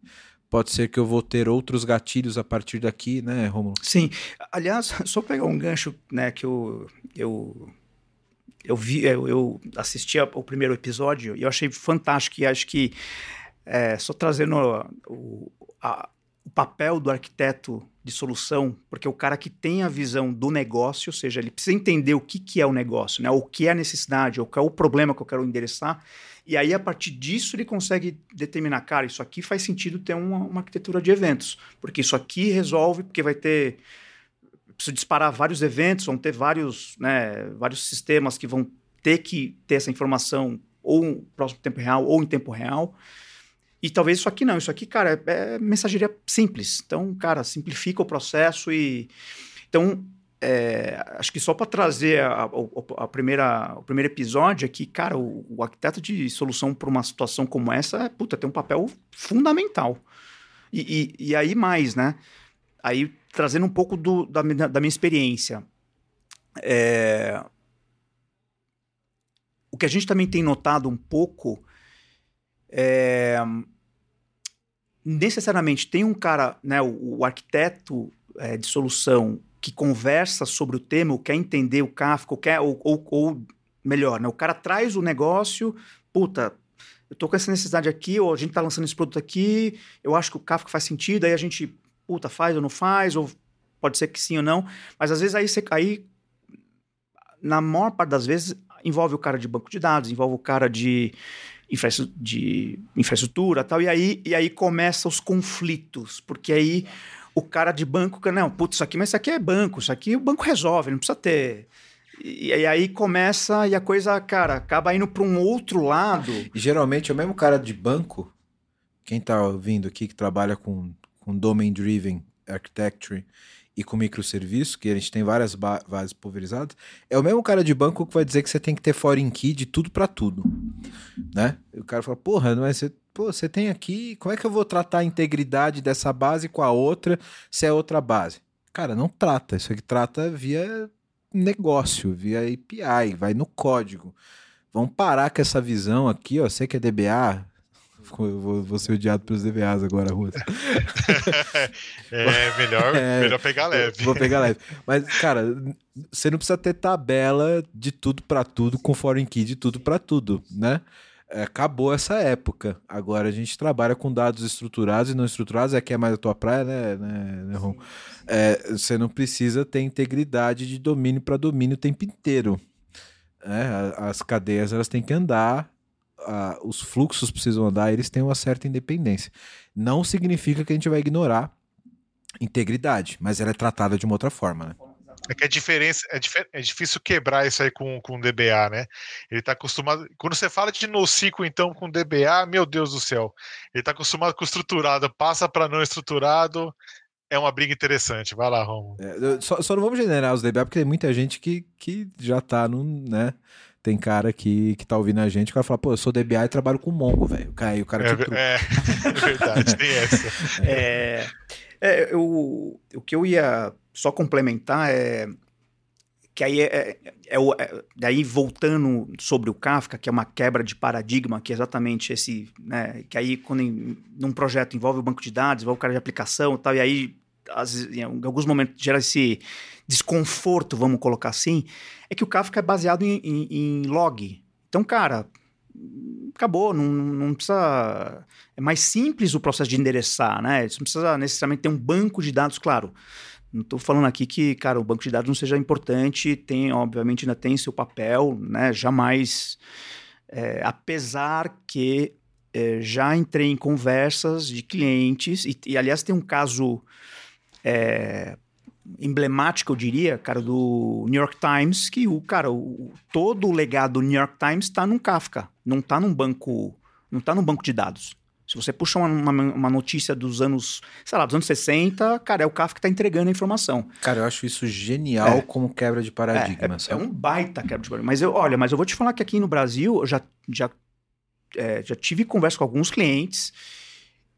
pode ser que eu vou ter outros gatilhos a partir daqui, né, Rômulo? Sim. Aliás, só pegar um gancho, né, que eu assisti ao primeiro episódio e eu achei fantástico, e acho que só trazendo o papel do arquiteto de solução, porque é o cara que tem a visão do negócio, ou seja, ele precisa entender o que é o negócio, né? O que é a necessidade, o que é o problema que eu quero endereçar, e aí a partir disso ele consegue determinar, cara, isso aqui faz sentido ter uma arquitetura de eventos, porque isso aqui resolve, porque vai ter... Preciso disparar vários eventos, vão ter vários, né, vários sistemas que vão ter que ter essa informação ou no próximo tempo real ou em tempo real. E talvez isso aqui não, isso aqui, cara, é mensageria simples. Então, cara, simplifica o processo e... Então, acho que só para trazer o primeiro episódio aqui, cara, o arquiteto de solução para uma situação como essa, tem um papel fundamental. E aí mais, né? Aí, trazendo um pouco da minha experiência. O que a gente também tem notado um pouco... necessariamente tem um cara, né, o arquiteto de solução que conversa sobre o tema, ou quer entender o Kafka, ou melhor, né, o cara traz o negócio, eu tô com essa necessidade aqui, ou a gente tá lançando esse produto aqui, eu acho que o Kafka faz sentido, aí a gente, faz ou não faz, ou pode ser que sim ou não, mas às vezes aí na maior parte das vezes envolve o cara de banco de dados, envolve o cara de infraestrutura e tal, e aí começam os conflitos, porque aí o cara de banco, não, isso aqui é banco, isso aqui o banco resolve, não precisa ter... E aí começa, e a coisa, cara, acaba indo para um outro lado. E geralmente é o mesmo cara de banco, quem tá ouvindo aqui, que trabalha com Domain-Driven Architecture e com microserviço, que a gente tem várias bases pulverizadas, é o mesmo cara de banco que vai dizer que você tem que ter foreign key de tudo para tudo, né? E o cara fala, mas você tem aqui, como é que eu vou tratar a integridade dessa base com a outra, se é outra base? Cara, não trata, isso aqui trata via negócio, via API, vai no código. Vamos parar com essa visão aqui, ó, sei que é DBA... Eu vou ser odiado pelos DBAs agora, Ruas. Melhor pegar leve. Vou pegar leve. Mas, cara, você não precisa ter tabela de tudo pra tudo com foreign key de tudo pra tudo, né? Acabou essa época. Agora a gente trabalha com dados estruturados e não estruturados. Aqui é mais a tua praia, né Ron? Você não precisa ter integridade de domínio pra domínio o tempo inteiro. As cadeias, elas têm que andar... os fluxos precisam andar, eles têm uma certa independência. Não significa que a gente vai ignorar integridade, mas ela é tratada de uma outra forma, né? É que a diferença é difícil quebrar isso aí com DBA, né? Ele está acostumado. Quando você fala de NoSQL, então, com DBA, meu Deus do céu, ele está acostumado com estruturado, passa para não estruturado. É uma briga interessante. Vai lá, Romulo. É, só não vamos generar os DBA, porque tem muita gente que já tá no, né? Tem cara que tá ouvindo a gente, o cara fala, pô, eu sou DBA e trabalho com Mongo, velho. Caiu, o cara é verdade, tem essa. O que eu ia só complementar é que aí daí voltando sobre o Kafka, que é uma quebra de paradigma, que é exatamente esse, né, que aí quando num projeto envolve o banco de dados, envolve o cara de aplicação e tal, e aí em alguns momentos gera esse desconforto, vamos colocar assim, é que o Kafka é baseado em log. Então, cara, acabou, não precisa... É mais simples o processo de endereçar, né? Você não precisa necessariamente ter um banco de dados, claro. Não estou falando aqui que, cara, o banco de dados não seja importante, tem, obviamente ainda tem seu papel, né? Jamais, apesar que já entrei em conversas de clientes, e aliás tem um caso emblemático, eu diria, cara, do New York Times, que todo o legado do New York Times está num Kafka, não está num banco, não está num banco de dados. Se você puxa uma notícia dos anos, sei lá, dos anos 60, cara, é o Kafka que está entregando a informação. Cara, eu acho isso genial como quebra de paradigma. É um baita quebra de paradigma. Mas eu vou te falar que aqui no Brasil, eu já tive conversa com alguns clientes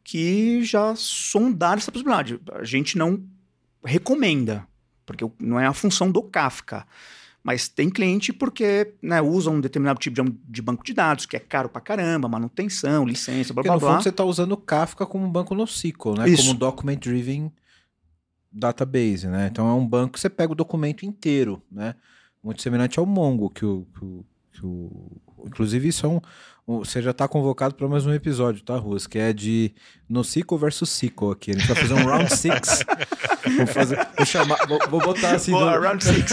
que já sondaram essa possibilidade. A gente não recomenda, porque não é a função do Kafka. Mas tem cliente porque, né, usa um determinado tipo de banco de dados, que é caro pra caramba, manutenção, licença, blá, blá, blá. Porque no fundo você está usando o Kafka como um banco NoSQL, né? Isso. Como document-driven database, né? Então é um banco que você pega o documento inteiro, né? Muito semelhante ao Mongo, inclusive isso é você já está convocado para mais um episódio, tá, Ruas? Que é de NoSQL versus SQL aqui. A gente vai fazer um round 6. Vou botar assim... round 6.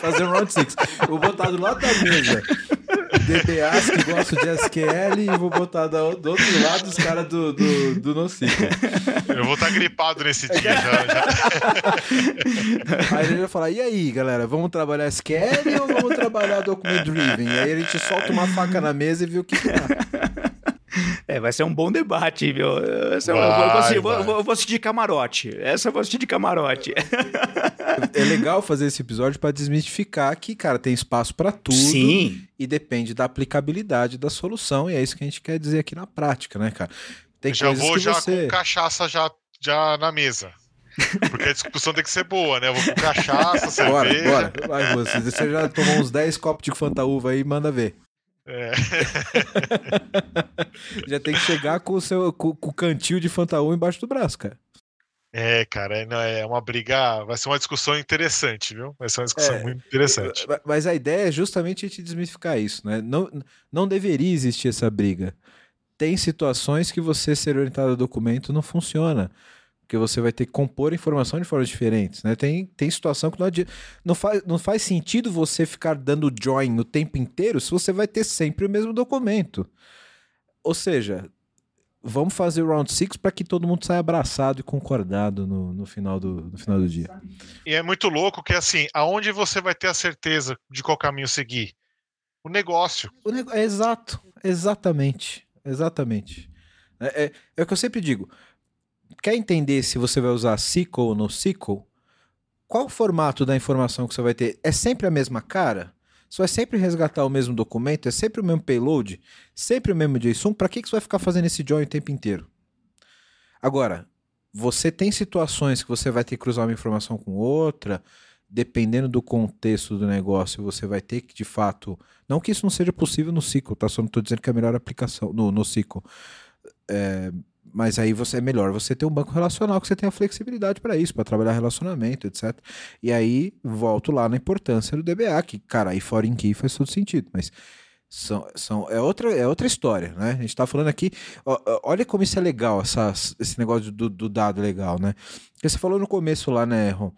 Fazer um round 6. Vou botar do lado da mesa DBAs que gostam de SQL e vou botar do outro lado os caras do NoSQL. Eu vou estar gripado nesse dia já. Aí ele vai falar, e aí, galera, vamos trabalhar SQL ou vamos trabalhar document driven? E aí a gente solta uma faca na mesa e vê o que dá. Vai ser um bom debate, viu? Eu vou assistir de camarote. Essa eu vou assistir de camarote. É legal fazer esse episódio para desmistificar que, cara, tem espaço para tudo. Sim. E depende da aplicabilidade da solução. E é isso que a gente quer dizer aqui na prática, né, cara? Tem já vou já você... com cachaça já na mesa. Porque a discussão tem que ser boa, né? Eu vou com cachaça, cerveja... Bora. Vai, você já tomou uns 10 copos de Fanta-Uva aí, manda ver. Já tem que chegar com o seu com o cantil de Fanta-U embaixo do braço, cara. É uma briga, vai ser uma discussão interessante, viu? Vai ser uma discussão muito interessante. Mas a ideia é justamente a gente desmistificar isso, né? Não deveria existir essa briga. Tem situações que você ser orientado a documento não funciona, porque você vai ter que compor informação de formas diferentes, né? Tem situação que não faz sentido você ficar dando join o tempo inteiro se você vai ter sempre o mesmo documento. Ou seja, vamos fazer o round 6 para que todo mundo saia abraçado e concordado no final do dia. E é muito louco que, assim, aonde você vai ter a certeza de qual caminho seguir? O negócio. Exato, exatamente. É o que eu sempre digo. Quer entender se você vai usar SQL ou NoSQL? Qual o formato da informação que você vai ter? É sempre a mesma cara? Você vai sempre resgatar o mesmo documento? É sempre o mesmo payload? Sempre o mesmo JSON? Para que você vai ficar fazendo esse join o tempo inteiro? Agora, você tem situações que você vai ter que cruzar uma informação com outra, dependendo do contexto do negócio, você vai ter que, de fato... Não que isso não seja possível no SQL, tá? Só não estou dizendo que é a melhor aplicação no SQL. Mas aí é melhor você ter um banco relacional que você tenha flexibilidade para isso, para trabalhar relacionamento, etc. E aí volto lá na importância do DBA, que, cara, aí foreign key faz todo sentido, mas é outra história, né? A gente está falando aqui, olha como isso é legal, esse negócio do dado legal, né? Porque você falou no começo lá, né, Ron?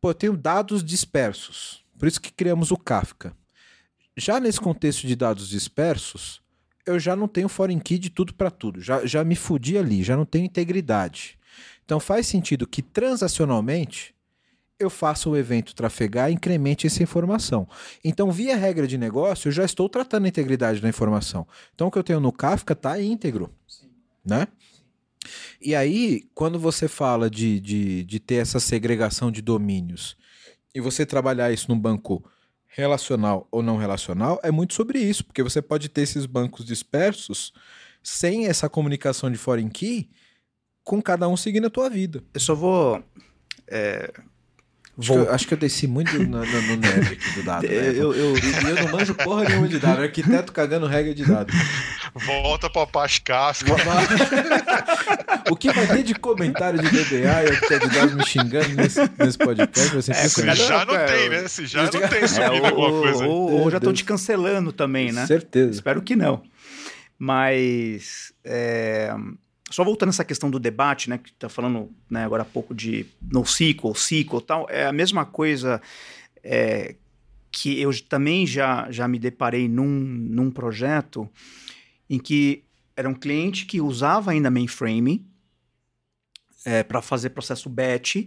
Pô, eu tenho dados dispersos, por isso que criamos o Kafka. Já nesse contexto de dados dispersos, eu já não tenho foreign key de tudo para tudo. Já me fudi ali, já não tenho integridade. Então faz sentido que transacionalmente eu faço o evento trafegar e incremente essa informação. Então, via regra de negócio, eu já estou tratando a integridade da informação. Então, o que eu tenho no Kafka está íntegro. Sim. Né? Sim. E aí, quando você fala de ter essa segregação de domínios e você trabalhar isso num banco relacional ou não relacional, é muito sobre isso, porque você pode ter esses bancos dispersos sem essa comunicação de foreign key, com cada um seguindo a tua vida. Eu só vou... Acho que eu desci muito no nerd aqui do dado. Né? Eu não manjo porra nenhuma de dado. Arquiteto cagando regra de dado. Volta para Apache Kafka. O que vai ter de comentário de DBA e arquiteto de dados me xingando nesse podcast? Assim, já não tem, né? Se já não tem subido alguma coisa. Ou já estão te cancelando também, né? Certeza. Espero que não. Mas... Só voltando nessa questão do debate, né, que está falando, né, agora há pouco de NoSQL, SQL e tal, é a mesma coisa que eu também já me deparei num projeto em que era um cliente que usava ainda mainframe para fazer processo batch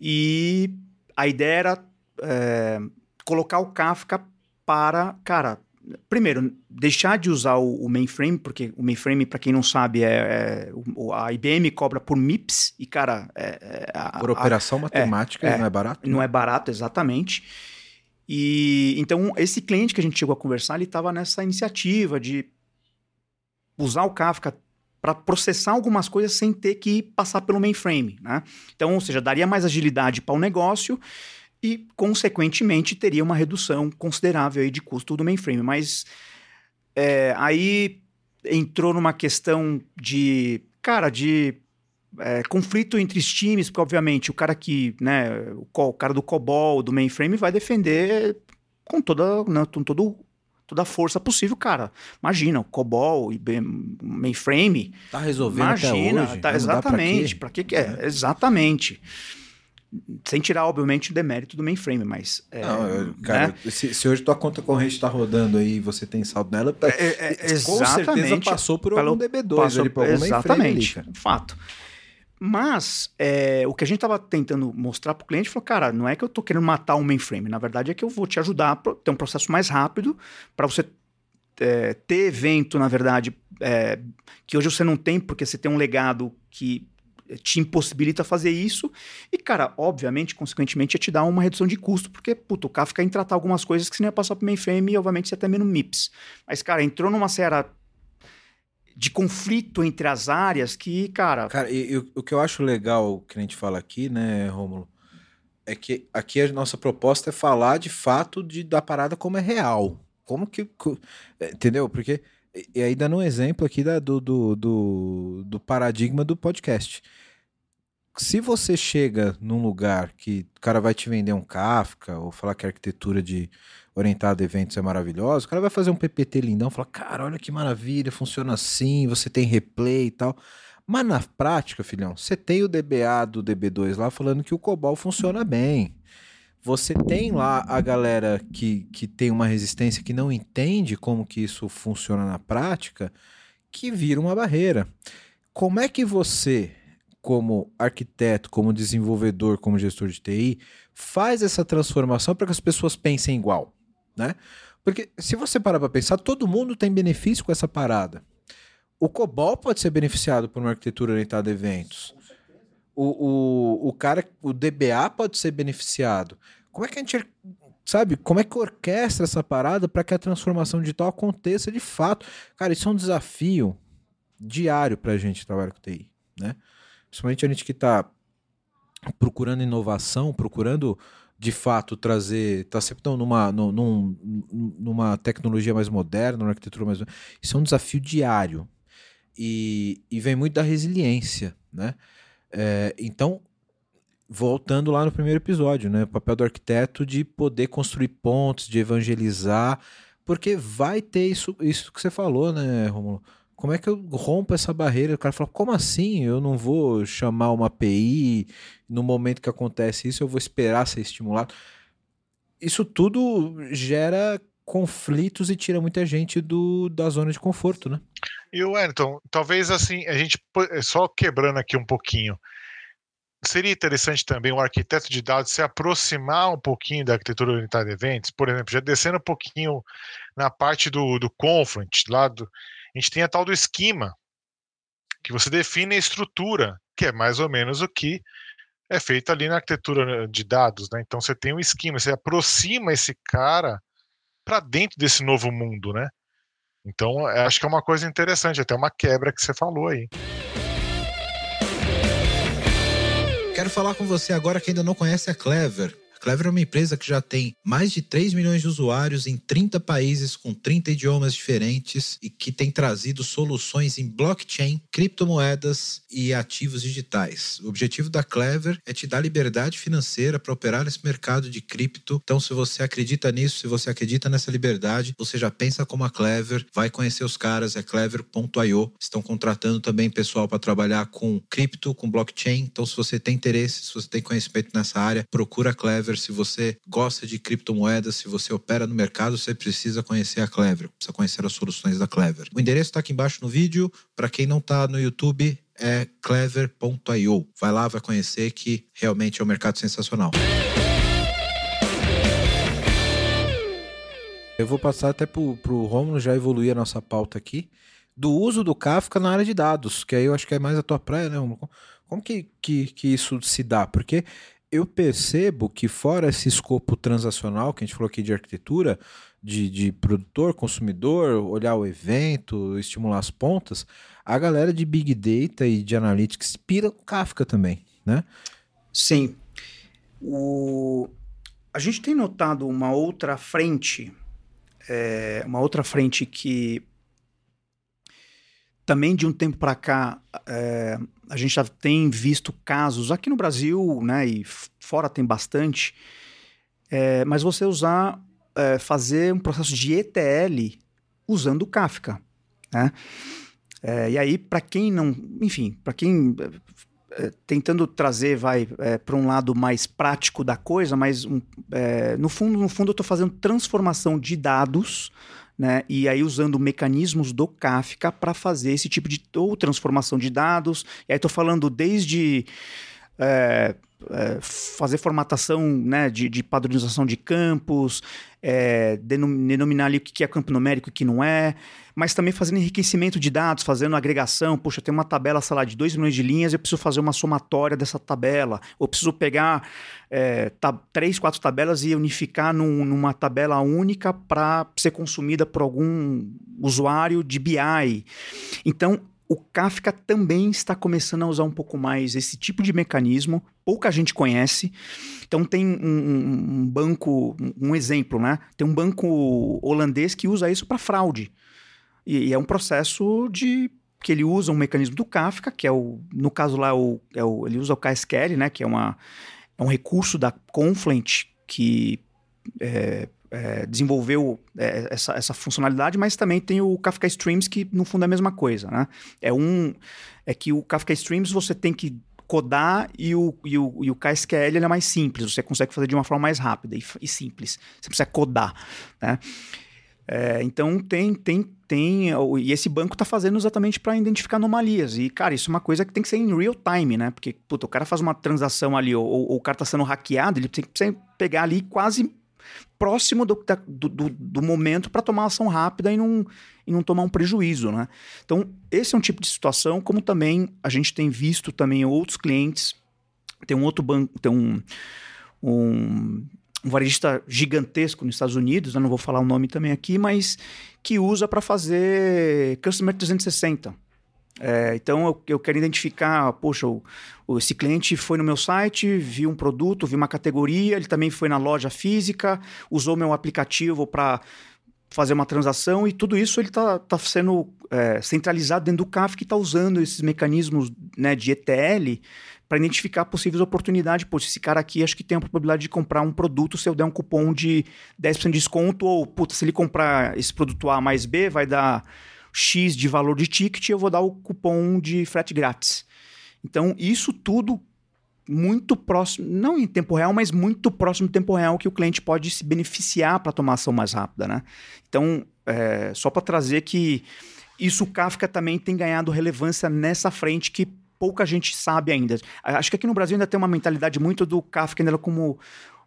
e a ideia era colocar o Kafka para... Primeiro, deixar de usar o mainframe, porque o mainframe, para quem não sabe, a IBM cobra por MIPS e, por operação matemática, não é barato? Não é barato, exatamente. E então, esse cliente que a gente chegou a conversar, ele estava nessa iniciativa de usar o Kafka para processar algumas coisas sem ter que passar pelo mainframe, né? Então, ou seja, daria mais agilidade para o negócio... e, consequentemente, teria uma redução considerável aí de custo do mainframe. Mas aí entrou numa questão de conflito entre os times, porque, obviamente, o cara que, né, o cara do COBOL, do mainframe, vai defender com toda a força possível, cara. Imagina, o COBOL e mainframe... Tá resolvendo até hoje. Exatamente. Para que é? Exatamente. Sem tirar, obviamente, o demérito do mainframe, mas... cara, né? se hoje tua conta corrente está rodando aí e você tem saldo nela, com certeza passou por algum DB2, por algum mainframe. Exatamente, fato. Mas o que a gente estava tentando mostrar para o cliente, falou, cara, não é que eu estou querendo matar um mainframe, na verdade é que eu vou te ajudar a ter um processo mais rápido para você ter evento, na verdade, que hoje você não tem, porque você tem um legado que... te impossibilita fazer isso e, cara, obviamente, consequentemente, ia te dar uma redução de custo, porque, o Kafka ia em tratar algumas coisas que você não ia passar pro mainframe e, obviamente, você ia ter menos MIPS. Mas, cara, entrou numa seara de conflito entre as áreas que, cara... Cara, e o que eu acho legal que a gente fala aqui, né, Rômulo, é que aqui a nossa proposta é falar, de fato, da parada como é real. Como que... Entendeu? Porque... E aí dando um exemplo aqui do paradigma do podcast. Se você chega num lugar que o cara vai te vender um Kafka ou falar que a arquitetura de orientado a eventos é maravilhosa, o cara vai fazer um PPT lindão, falar, cara, olha que maravilha, funciona assim, você tem replay e tal. Mas na prática, filhão, você tem o DBA do DB2 lá falando que o COBOL funciona bem. Você tem lá a galera que tem uma resistência, que não entende como que isso funciona na prática, que vira uma barreira. Como é que você, como arquiteto, como desenvolvedor, como gestor de TI, faz essa transformação para que as pessoas pensem igual, né? Porque se você parar para pensar, todo mundo tem benefício com essa parada. O COBOL pode ser beneficiado por uma arquitetura orientada a eventos. O cara, o DBA pode ser beneficiado. Como é que a gente, sabe, como é que orquestra essa parada para que a transformação digital aconteça de fato? Cara, isso é um desafio diário para a gente que trabalha com TI, né? Principalmente a gente que está procurando inovação, procurando de fato trazer, está sempre numa tecnologia mais moderna, numa arquitetura mais moderna. Isso é um desafio diário e vem muito da resiliência, né? Então, voltando lá no primeiro episódio, né? O papel do arquiteto de poder construir pontes, de evangelizar, porque vai ter isso que você falou, né, Rômulo? Como é que eu rompo essa barreira? O cara fala, como assim? Eu não vou chamar uma API no momento que acontece isso, eu vou esperar ser estimulado. Isso tudo gera conflitos e tira muita gente da zona de conforto, né? E o Wellington, talvez assim, a gente só quebrando aqui um pouquinho, Seria interessante também o arquiteto de dados se aproximar um pouquinho da arquitetura orientada a eventos, por exemplo, já descendo um pouquinho na parte do Confluent, a gente tem a tal do esquema, que você define a estrutura, que é mais ou menos o que é feito ali na arquitetura de dados, né? Então você tem um esquema, você aproxima esse cara para dentro desse novo mundo, né? Então acho que é uma coisa interessante, até uma quebra que você falou aí. Quero falar com você agora que ainda não conhece a Clever. A Clever é uma empresa que já tem mais de 3 milhões de usuários em 30 países com 30 idiomas diferentes e que tem trazido soluções em blockchain, criptomoedas e ativos digitais. O objetivo da Clever é te dar liberdade financeira para operar nesse mercado de cripto. Então, se você acredita nisso, se você acredita nessa liberdade, você já pensa como a Clever, vai conhecer os caras, é clever.io. Estão contratando também pessoal para trabalhar com cripto, com blockchain. Então, se você tem interesse, se você tem conhecimento nessa área, procura a Clever. Se você gosta de criptomoedas, se você opera no mercado, você precisa conhecer a Clever, precisa conhecer as soluções da Clever. O endereço está aqui embaixo no vídeo. Para quem não está no YouTube, é clever.io. Vai lá, vai conhecer, que realmente é um mercado sensacional. Eu vou passar até para o Rômulo já evoluir a nossa pauta aqui, do uso do Kafka na área de dados, que aí eu acho que é mais a tua praia, né, Rômulo? Como que isso se dá? Porque eu percebo que fora esse escopo transacional que a gente falou aqui de arquitetura, de produtor, consumidor, olhar o evento, estimular as pontas, a galera de Big Data e de Analytics pira no Kafka também, né? Sim. A gente tem notado uma outra frente que também de um tempo para cá, a gente já tem visto casos aqui no Brasil, né, e fora tem bastante, mas você fazer um processo de ETL usando o Kafka, né? E aí, para quem não, enfim, para quem tentando trazer para um lado mais prático da coisa, mas no fundo eu estou fazendo transformação de dados, né? E aí usando mecanismos do Kafka para fazer esse tipo de transformação de dados. E aí estou falando desde fazer formatação, né, de padronização de campos, denominar ali o que é campo numérico e o que não é, mas também fazendo enriquecimento de dados, fazendo agregação. Poxa, tem uma tabela, sei lá, de 2 milhões de linhas, eu preciso fazer uma somatória dessa tabela, ou preciso pegar 3, 4 tabelas e unificar numa tabela única para ser consumida por algum usuário de BI. Então, o Kafka também está começando a usar um pouco mais esse tipo de mecanismo, pouca gente conhece. Então tem um banco, um exemplo, né? Tem um banco holandês que usa isso para fraude. E é um processo que ele usa um mecanismo do Kafka, que é no caso lá, ele usa o KSQL, né? Que é um recurso da Confluent que desenvolveu essa funcionalidade, mas também tem o Kafka Streams, que no fundo é a mesma coisa, né? É que o Kafka Streams você tem que codar e o KSQL ele é mais simples, você consegue fazer de uma forma mais rápida e simples, você precisa codar, né? Então tem e esse banco está fazendo exatamente para identificar anomalias, e cara, isso é uma coisa que tem que ser em real time, né? Porque puta, o cara faz uma transação ali, ou o cara está sendo hackeado, ele precisa pegar ali quase próximo do momento para tomar ação rápida e não tomar um prejuízo, né? Então, esse é um tipo de situação, como também a gente tem visto também outros clientes. Tem um outro banco, tem um varejista gigantesco nos Estados Unidos, eu não vou falar o nome também aqui, mas que usa para fazer Customer 360. Então, eu quero identificar, poxa, esse cliente foi no meu site, viu um produto, viu uma categoria, ele também foi na loja física, usou meu aplicativo para fazer uma transação, e tudo isso ele está sendo centralizado dentro do Kafka, que está usando esses mecanismos, né, de ETL para identificar possíveis oportunidades. Poxa, esse cara aqui acho que tem a probabilidade de comprar um produto se eu der um cupom de 10% de desconto, ou, puta, se ele comprar esse produto A mais B, vai dar X de valor de ticket, eu vou dar o cupom de frete grátis. Então, isso tudo muito próximo, não em tempo real, mas muito próximo do tempo real, que o cliente pode se beneficiar para tomar ação mais rápida, né? Então, só para trazer que isso o Kafka também tem ganhado relevância nessa frente, que pouca gente sabe ainda. Acho que aqui no Brasil ainda tem uma mentalidade muito do Kafka ainda como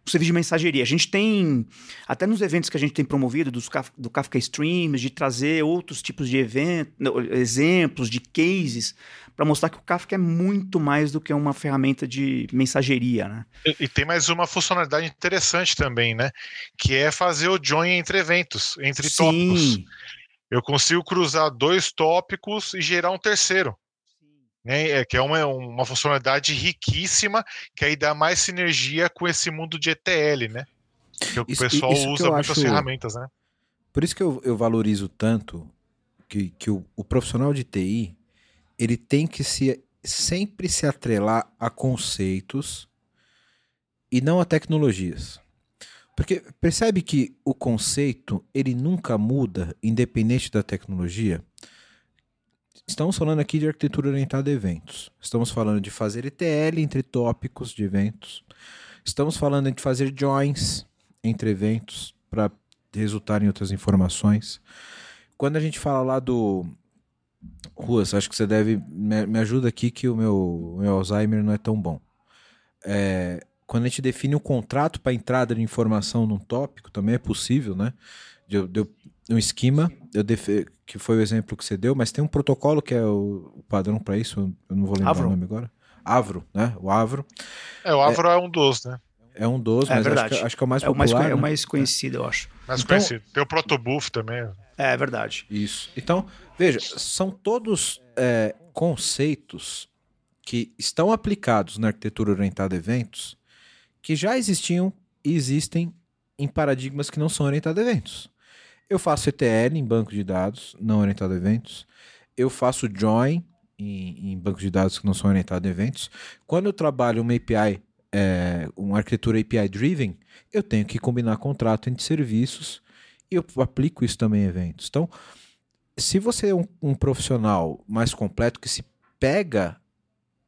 um serviço de mensageria. A gente tem, até nos eventos que a gente tem promovido, do Kafka Streams, de trazer outros tipos de eventos, exemplos de cases, para mostrar que o Kafka é muito mais do que uma ferramenta de mensageria, né? E tem mais uma funcionalidade interessante também, né? Que é fazer o join entre eventos, entre tópicos. Eu consigo cruzar dois tópicos e gerar um terceiro, né? Que é uma funcionalidade riquíssima, que aí dá mais sinergia com esse mundo de ETL, né? Que o pessoal usa muitas ferramentas, né? Por isso que eu valorizo tanto que o profissional de TI, ele tem que sempre se atrelar a conceitos e não a tecnologias. Porque percebe que o conceito, ele nunca muda, independente da tecnologia. Estamos falando aqui de arquitetura orientada a eventos. Estamos falando de fazer ETL entre tópicos de eventos. Estamos falando de fazer joins entre eventos para resultar em outras informações. Quando a gente fala lá do... Ruas, acho que você deve... Me ajuda aqui que o meu Alzheimer não é tão bom. Quando a gente define o contrato para entrada de informação num tópico, também é possível, né? Deu um esquema, que foi o exemplo que você deu, mas tem um protocolo que é o padrão para isso, eu não vou lembrar o nome agora. Avro, né? O Avro. O Avro é um dos, né? É um dos, mas acho que é o mais popular. É o mais conhecido, eu acho. Mais conhecido. Tem o Protobuf também. É verdade. Isso. Então, veja, são todos conceitos que estão aplicados na arquitetura orientada a eventos, que já existiam e existem em paradigmas que não são orientados a eventos. Eu faço ETL em banco de dados não orientado a eventos. Eu faço join em banco de dados que não são orientados a eventos. Quando eu trabalho uma API, uma arquitetura API-driven, eu tenho que combinar contrato entre serviços e eu aplico isso também em eventos. Então, se você é um profissional mais completo que se pega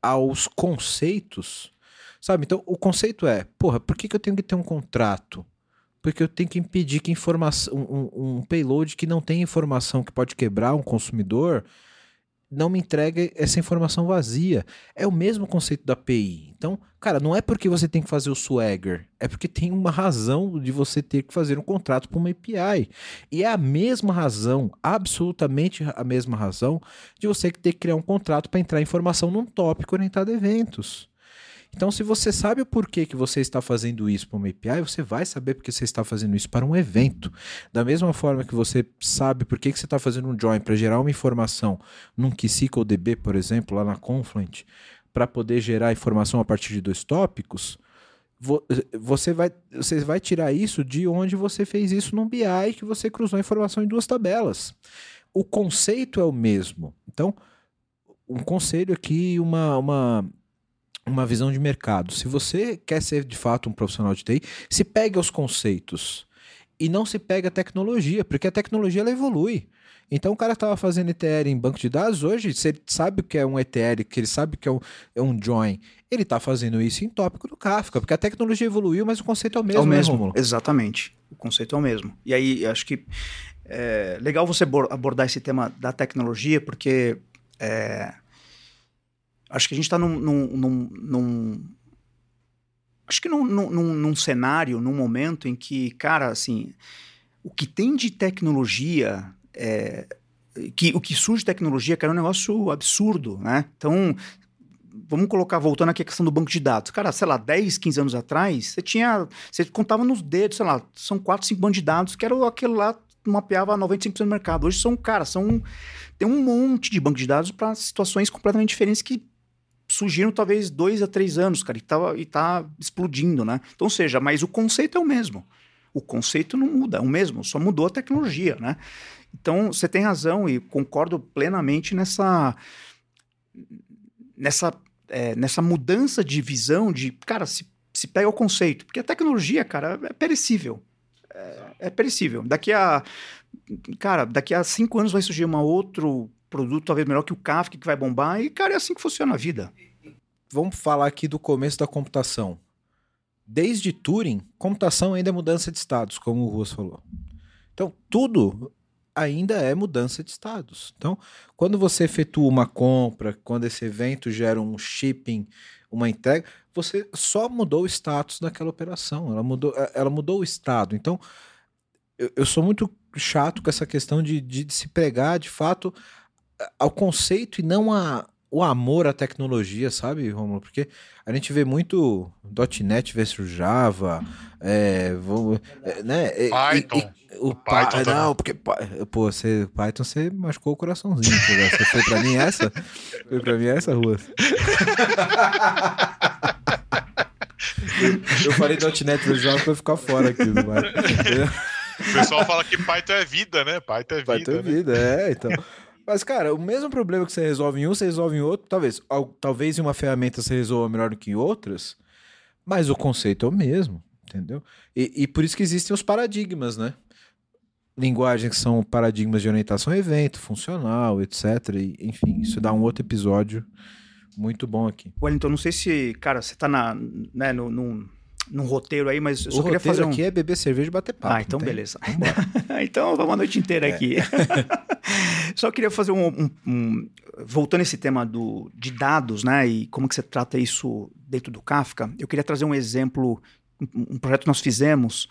aos conceitos... Sabe? Então, o conceito é, por que eu tenho que ter um contrato? Porque eu tenho que impedir que informação, um payload que não tem informação, que pode quebrar um consumidor, não me entregue essa informação vazia. É o mesmo conceito da API. Então, cara, não é porque você tem que fazer o swagger, é porque tem uma razão de você ter que fazer um contrato para uma API. E é a mesma razão, absolutamente a mesma razão, de você ter que criar um contrato para entrar informação num tópico orientado a eventos. Então, se você sabe o porquê que você está fazendo isso para uma API, você vai saber porque você está fazendo isso para um evento. Da mesma forma que você sabe porquê que você está fazendo um join para gerar uma informação num KSQL DB, por exemplo, lá na Confluent, para poder gerar informação a partir de dois tópicos, você vai tirar isso de onde você fez isso num BI que você cruzou a informação em duas tabelas. O conceito é o mesmo. Então, um conselho aqui, uma visão de mercado. Se você quer ser de fato um profissional de TI, se pegue aos conceitos e não se pegue à tecnologia, porque a tecnologia ela evolui. Então o cara estava fazendo ETL em banco de dados, hoje se ele sabe o que é um ETL, que ele sabe que é um join, ele está fazendo isso em tópico do Kafka, porque a tecnologia evoluiu, mas o conceito é o mesmo. É o mesmo, né, Rômulo? Exatamente. O conceito é o mesmo. E aí acho que é legal você abordar esse tema da tecnologia, porque... Acho que a gente está num cenário, num momento em que, cara, assim, o que tem de tecnologia, o que surge de tecnologia, cara, é um negócio absurdo, né? Então, vamos colocar, voltando aqui a questão do banco de dados. Cara, sei lá, 10, 15 anos atrás, você contava nos dedos, sei lá, são 4, 5 bancos de dados, que era aquele lá, mapeava 95% do mercado. Hoje tem um monte de banco de dados para situações completamente diferentes que surgiram talvez 2 a 3 anos, cara, e tá explodindo, né? Então, ou seja, mas o conceito é o mesmo. O conceito não muda, é o mesmo, só mudou a tecnologia, né? Então, você tem razão e concordo plenamente nessa mudança de visão de, cara, se pega o conceito, porque a tecnologia, cara, é perecível. É perecível. Daqui a 5 anos vai surgir um outro produto, talvez melhor que o Kafka, que vai bombar. E, cara, é assim que funciona a vida. Vamos falar aqui do começo da computação. Desde Turing, computação ainda é mudança de estados, como o Ruas falou. Então, tudo ainda é mudança de estados. Então, quando você efetua uma compra, quando esse evento gera um shipping, uma entrega, você só mudou o status daquela operação, ela mudou o estado. Então, eu sou muito chato com essa questão de se pregar, de fato, ao conceito e não o amor à tecnologia, sabe, Rômulo? Porque a gente vê muito .NET versus Java, Python. Python, você machucou o coraçãozinho. Você foi pra mim essa? Foi pra mim essa, Ruas? Eu falei .NET versus Java pra eu ficar fora aqui, não vai? O pessoal fala que Python é vida, né? Python é vida, né? Então... Mas, cara, o mesmo problema que você resolve em um, você resolve em outro. Talvez em uma ferramenta você resolva melhor do que em outras, mas o conceito é o mesmo, entendeu? E por isso que existem os paradigmas, né? Linguagens que são paradigmas de orientação a evento, funcional, etc. E, enfim, isso dá um outro episódio muito bom aqui. Wellington, não sei se, cara, você tá num roteiro aí, mas eu só queria fazer um... O roteiro aqui é beber cerveja e bater papo. Ah, então beleza. Então vamos a noite inteira aqui. Só queria fazer voltando a esse tema de dados, né? E como que você trata isso dentro do Kafka. Eu queria trazer um exemplo, um projeto que nós fizemos.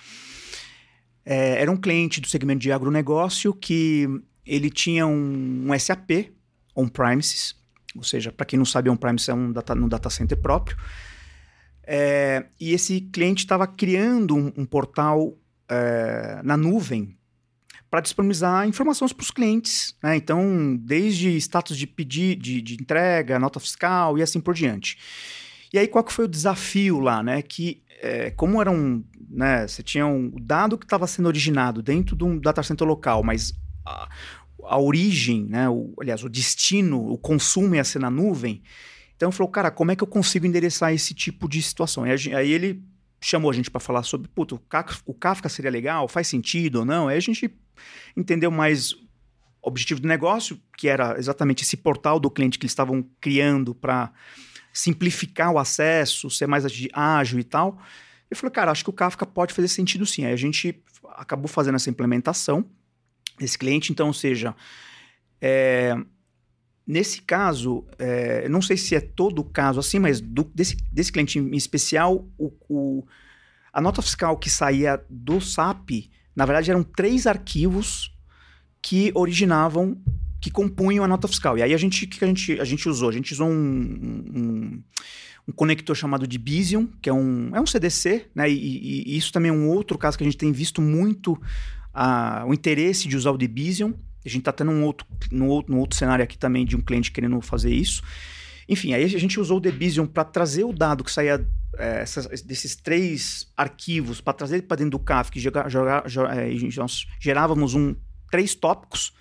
Era um cliente do segmento de agronegócio que ele tinha um SAP on-premises. Ou seja, para quem não sabe, on-premises é um data center próprio. E esse cliente estava criando um portal na nuvem para disponibilizar informações para os clientes, né? Então, desde status de pedido, de entrega, nota fiscal e assim por diante. E aí, qual que foi o desafio lá, né? Que como era você tinha um dado que estava sendo originado dentro de um data center local, mas a origem, né? Aliás, o destino, o consumo ia ser na nuvem. Então, falou, cara, como é que eu consigo endereçar esse tipo de situação? E aí ele chamou a gente para falar sobre, o Kafka seria legal? Faz sentido ou não? Aí a gente entendeu mais o objetivo do negócio, que era exatamente esse portal do cliente que eles estavam criando para simplificar o acesso, ser mais ágil e tal. Eu falei, cara, acho que o Kafka pode fazer sentido sim. Aí a gente acabou fazendo essa implementação desse cliente. Então, ou seja... Nesse caso, não sei se é todo o caso assim, mas desse cliente em especial, a nota fiscal que saía do SAP, na verdade eram 3 arquivos que originavam, que compunham a nota fiscal. E aí a gente usou? A gente usou um conector chamado Debezium, que é um CDC, né? E isso também é um outro caso que a gente tem visto muito o interesse de usar o Debezium. A gente está tendo um outro cenário aqui também de um cliente querendo fazer isso. Enfim, aí a gente usou o Debezium para trazer o dado que saía desses 3 arquivos, para trazer para dentro do Kafka, nós gerávamos 3 tópicos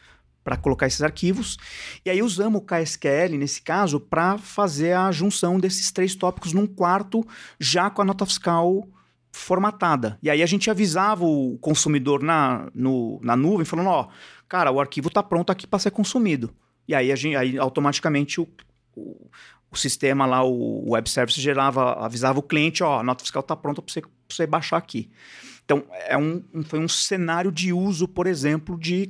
para colocar esses arquivos. E aí usamos o KSQL, nesse caso, para fazer a junção desses 3 tópicos num quarto, já com a nota fiscal formatada. E aí a gente avisava o consumidor na nuvem, falando, cara, o arquivo está pronto aqui para ser consumido. E aí, automaticamente o sistema lá, o web service avisava o cliente, a nota fiscal está pronta para você baixar aqui. Então, foi um cenário de uso, por exemplo, de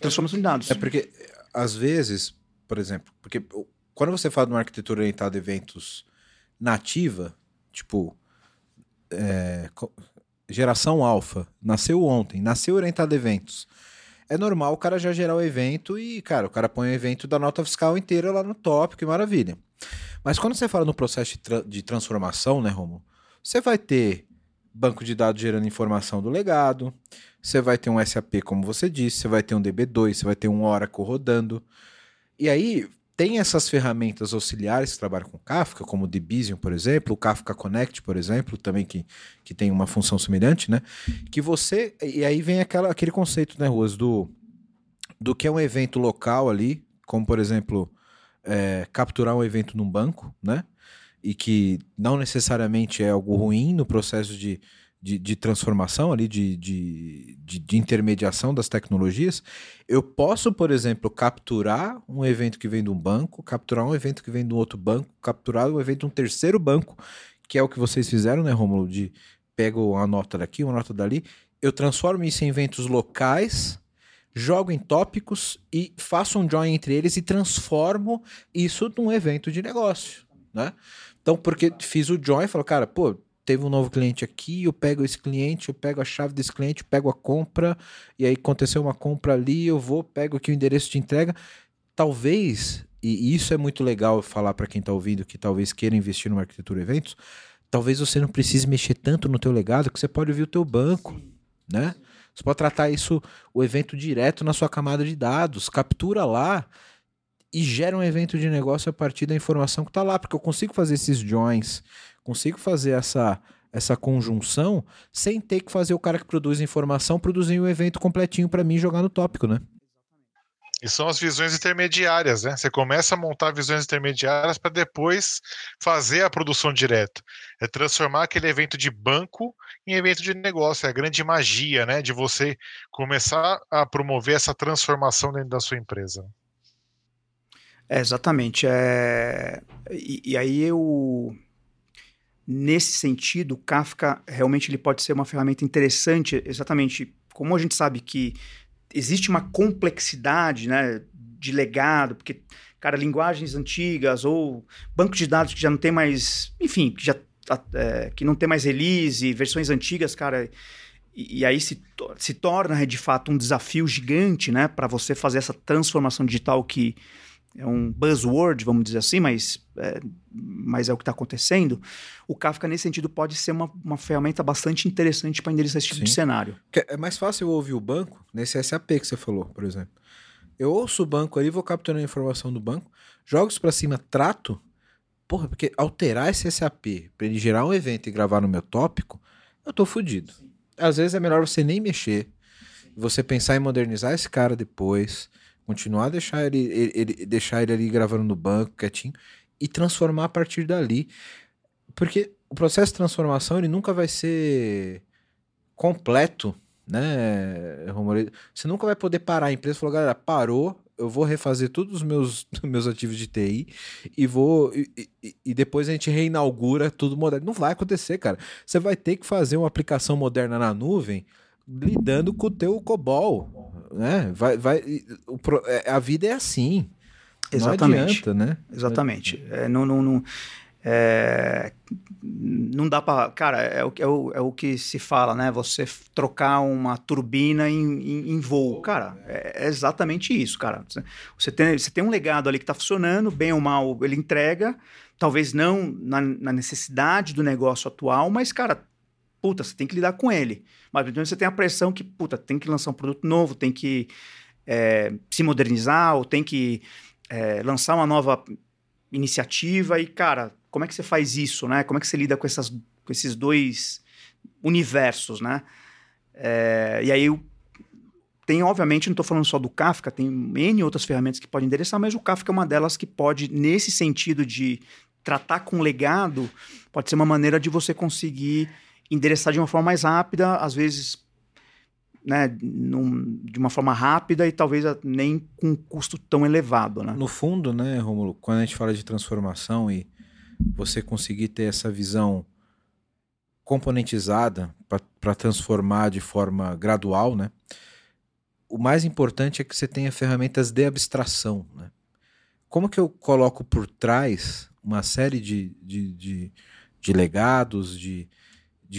transformação de dados. É porque, às vezes, por exemplo, porque quando você fala de uma arquitetura orientada a eventos nativa, tipo... geração alfa, nasceu ontem, nasceu orientado a eventos. É normal o cara já gerar o evento e, cara, o cara põe o evento da nota fiscal inteira lá no tópico, que maravilha. Mas quando você fala no processo de transformação, né, Romulo? Você vai ter banco de dados gerando informação do legado, você vai ter um SAP, como você disse, você vai ter um DB2, você vai ter um Oracle rodando. E aí... Tem essas ferramentas auxiliares que trabalham com Kafka, como o Debezium, por exemplo, o Kafka Connect, por exemplo, também que tem uma função semelhante, né? Que você... E aí vem aquele conceito, né, Ruas, do que é um evento local ali, como, por exemplo, capturar um evento num banco, né? E que não necessariamente é algo ruim no processo de transformação ali, de intermediação das tecnologias. Eu posso, por exemplo, capturar um evento que vem de um banco, capturar um evento que vem de um outro banco, capturar um evento de um terceiro banco, que é o que vocês fizeram, né, Rômulo? De pego uma nota daqui, uma nota dali, eu transformo isso em eventos locais, jogo em tópicos e faço um join entre eles e transformo isso num evento de negócio, né? Então, porque fiz o join, falo, cara, pô, teve um novo cliente aqui, eu pego esse cliente, eu pego a chave desse cliente, eu pego a compra, e aí aconteceu uma compra ali, eu vou, pego aqui o endereço de entrega. Talvez, e isso é muito legal falar para quem está ouvindo, que talvez queira investir numa arquitetura eventos, talvez você não precise mexer tanto no teu legado, que você pode ouvir o teu banco, né? Você pode tratar isso, o evento direto na sua camada de dados, captura lá e gera um evento de negócio a partir da informação que está lá, porque eu consigo fazer esses joins, consigo fazer essa conjunção sem ter que fazer o cara que produz informação produzir um evento completinho para mim e jogar no tópico, né? E são as visões intermediárias, né? Você começa a montar visões intermediárias para depois fazer a produção direta. É transformar aquele evento de banco em evento de negócio. É a grande magia, né? De você começar a promover essa transformação dentro da sua empresa. É, exatamente. E aí eu... Nesse sentido, o Kafka realmente ele pode ser uma ferramenta interessante, exatamente como a gente sabe que existe uma complexidade, né, de legado, porque, cara, linguagens antigas ou banco de dados que já não tem mais, enfim, que não tem mais release, versões antigas, cara, e aí se torna de fato um desafio gigante, né, para você fazer essa transformação digital que é um buzzword, vamos dizer assim, mas é o que está acontecendo. O Kafka, nesse sentido, pode ser uma ferramenta bastante interessante para endereçar esse tipo de cenário. É mais fácil eu ouvir o banco nesse SAP que você falou, por exemplo. Eu ouço o banco ali, vou capturando a informação do banco, jogo isso para cima, trato. Porra, porque alterar esse SAP para ele gerar um evento e gravar no meu tópico, eu tô fodido. Às vezes é melhor você nem mexer, você pensar em modernizar esse cara depois... Continuar a deixar ele ali gravando no banco, quietinho, e transformar a partir dali. Porque o processo de transformação, ele nunca vai ser completo, né, Romulo? Você nunca vai poder parar a empresa e falar, galera, parou, eu vou refazer todos os meus ativos de TI e depois a gente reinaugura tudo moderno. Não vai acontecer, cara. Você vai ter que fazer uma aplicação moderna na nuvem lidando com o teu COBOL, né? A vida é assim. Exatamente. Não adianta, né? Exatamente. Não dá para... Cara, é o que se fala, né? Você trocar uma turbina em voo. Cara, é exatamente isso, cara. Você tem um legado ali que está funcionando, bem ou mal ele entrega, talvez não na necessidade do negócio atual, mas, cara... Puta, você tem que lidar com ele. Mas você tem a pressão que, puta, tem que lançar um produto novo, tem que se modernizar, ou tem que lançar uma nova iniciativa. E, cara, como é que você faz isso, né? Como é que você lida com esses dois universos, né? E aí, tem, obviamente, não estou falando só do Kafka, tem N outras ferramentas que podem endereçar, mas o Kafka é uma delas que pode, nesse sentido de tratar com legado, pode ser uma maneira de você conseguir... endereçar de uma forma mais rápida, às vezes, né, de uma forma rápida e talvez nem com um custo tão elevado, né? No fundo, né, Rômulo, quando a gente fala de transformação e você conseguir ter essa visão componentizada para transformar de forma gradual, né, o mais importante é que você tenha ferramentas de abstração, né? Como que eu coloco por trás uma série de legados, de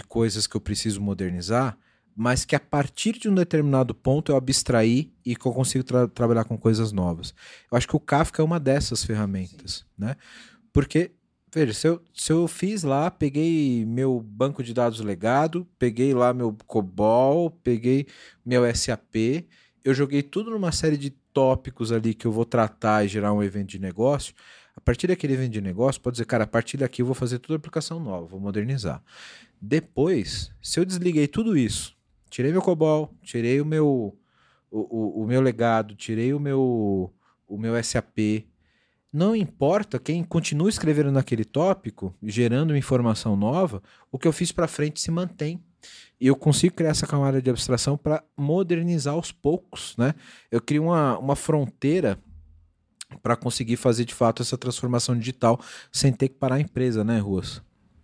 coisas que eu preciso modernizar, mas que a partir de um determinado ponto eu abstraí e que eu consigo trabalhar com coisas novas. Eu acho que o Kafka é uma dessas ferramentas, né? Porque, veja, se eu fiz lá, peguei meu banco de dados legado, peguei lá meu COBOL, peguei meu SAP, eu joguei tudo numa série de tópicos ali que eu vou tratar e gerar um evento de negócio. A partir daquele evento de negócio, pode dizer, cara, a partir daqui eu vou fazer toda a aplicação nova, vou modernizar. Depois, se eu desliguei tudo isso, tirei meu COBOL, tirei o meu legado, tirei o meu SAP, não importa quem continua escrevendo naquele tópico, gerando informação nova, o que eu fiz para frente se mantém. E eu consigo criar essa camada de abstração para modernizar aos poucos, né? Eu crio uma fronteira para conseguir fazer de fato essa transformação digital sem ter que parar a empresa, né, Ruas?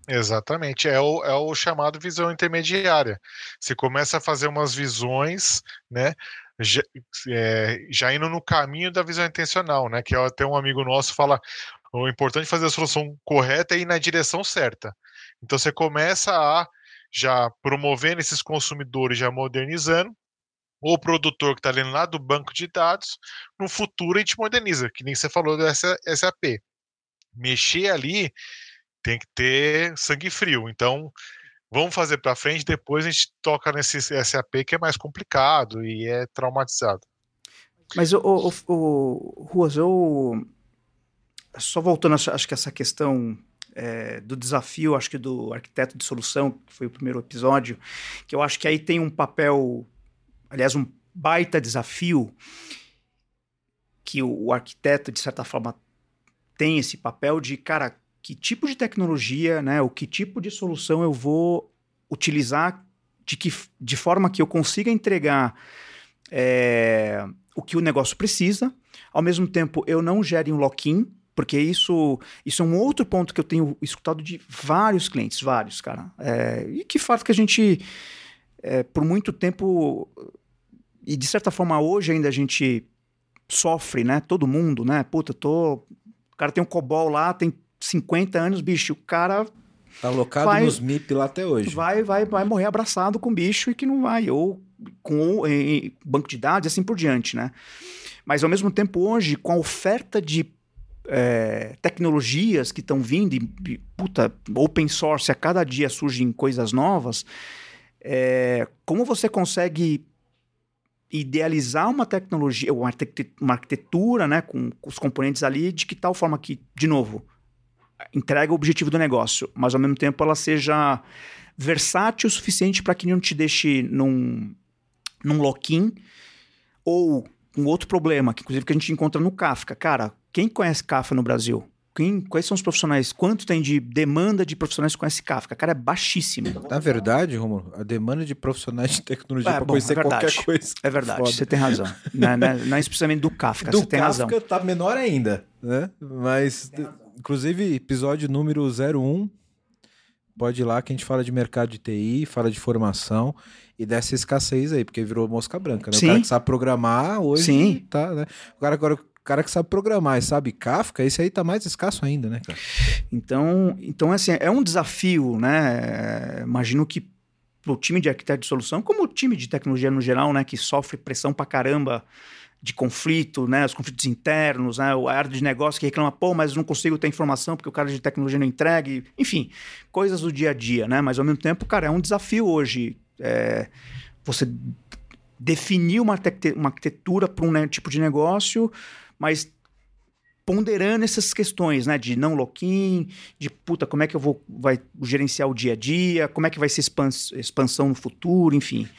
Exatamente, é o chamado visão intermediária. Você começa a fazer umas visões, né, já indo no caminho da visão intencional, né? Que até um amigo nosso fala, o importante é fazer a solução correta e ir na direção certa. Então você começa a já promovendo esses consumidores, já modernizando, o produtor que está lendo lá do banco de dados, no futuro a gente moderniza, que nem você falou do SAP. Mexer ali tem que ter sangue frio, então vamos fazer para frente, depois a gente toca nesse SAP que é mais complicado e é traumatizado. Mas, Ruas, eu só voltando, acho que essa questão do desafio, acho que do arquiteto de solução, que foi o primeiro episódio, que eu acho que aí tem um papel, aliás, um baita desafio, que o arquiteto, de certa forma, tem esse papel de, cara, que tipo de tecnologia, né? O que tipo de solução eu vou utilizar de forma que eu consiga entregar o que o negócio precisa. Ao mesmo tempo, eu não gere um lock-in, porque isso é um outro ponto que eu tenho escutado de vários clientes, vários, cara. E que fato que a gente, por muito tempo, e de certa forma hoje ainda a gente sofre, né? Todo mundo, né? Puta, o cara tem um COBOL lá, tem 50 anos, bicho, o cara... Tá alocado nos MIP lá até hoje. Vai morrer abraçado com bicho e que não vai, ou com banco de dados e assim por diante, né? Mas, ao mesmo tempo, hoje, com a oferta de tecnologias que estão vindo, e, puta, open source, a cada dia surgem coisas novas, como você consegue idealizar uma tecnologia, uma arquitetura, né, com os componentes ali, de que tal forma que, de novo, entrega o objetivo do negócio, mas ao mesmo tempo ela seja versátil o suficiente para que não te deixe num lock-in, ou um outro problema, que inclusive que a gente encontra no Kafka. Cara, quem conhece Kafka no Brasil? Quais são os profissionais? Quanto tem de demanda de profissionais que conhecem Kafka? Cara, é baixíssimo. Na verdade, Rômulo, a demanda de profissionais de tecnologia para conhecer qualquer coisa. É verdade, foda. Você tem razão. Não é especialmente do Kafka, você tem razão. O Kafka está menor ainda, né? Mas, inclusive, episódio número 01, pode ir lá que a gente fala de mercado de TI, fala de formação e dessa escassez aí, porque virou mosca branca, né? Sim. O cara que sabe programar hoje, sim, tá, né? O cara que sabe programar e sabe Kafka, esse aí tá mais escasso ainda, né, cara? Então assim, é um desafio, né? Imagino que pro time de arquiteto de solução, como o time de tecnologia no geral, né, que sofre pressão pra caramba de conflito, né, os conflitos internos, né, a área de negócio que reclama, pô, mas não consigo ter informação porque o cara de tecnologia não entrega, enfim, coisas do dia a dia, né? Mas, ao mesmo tempo, cara, é um desafio hoje você definir uma arquitetura para um, né, tipo de negócio, mas ponderando essas questões, né, de não lock-in, de puta, como é que eu vai gerenciar o dia a dia, como é que vai ser expansão no futuro, enfim.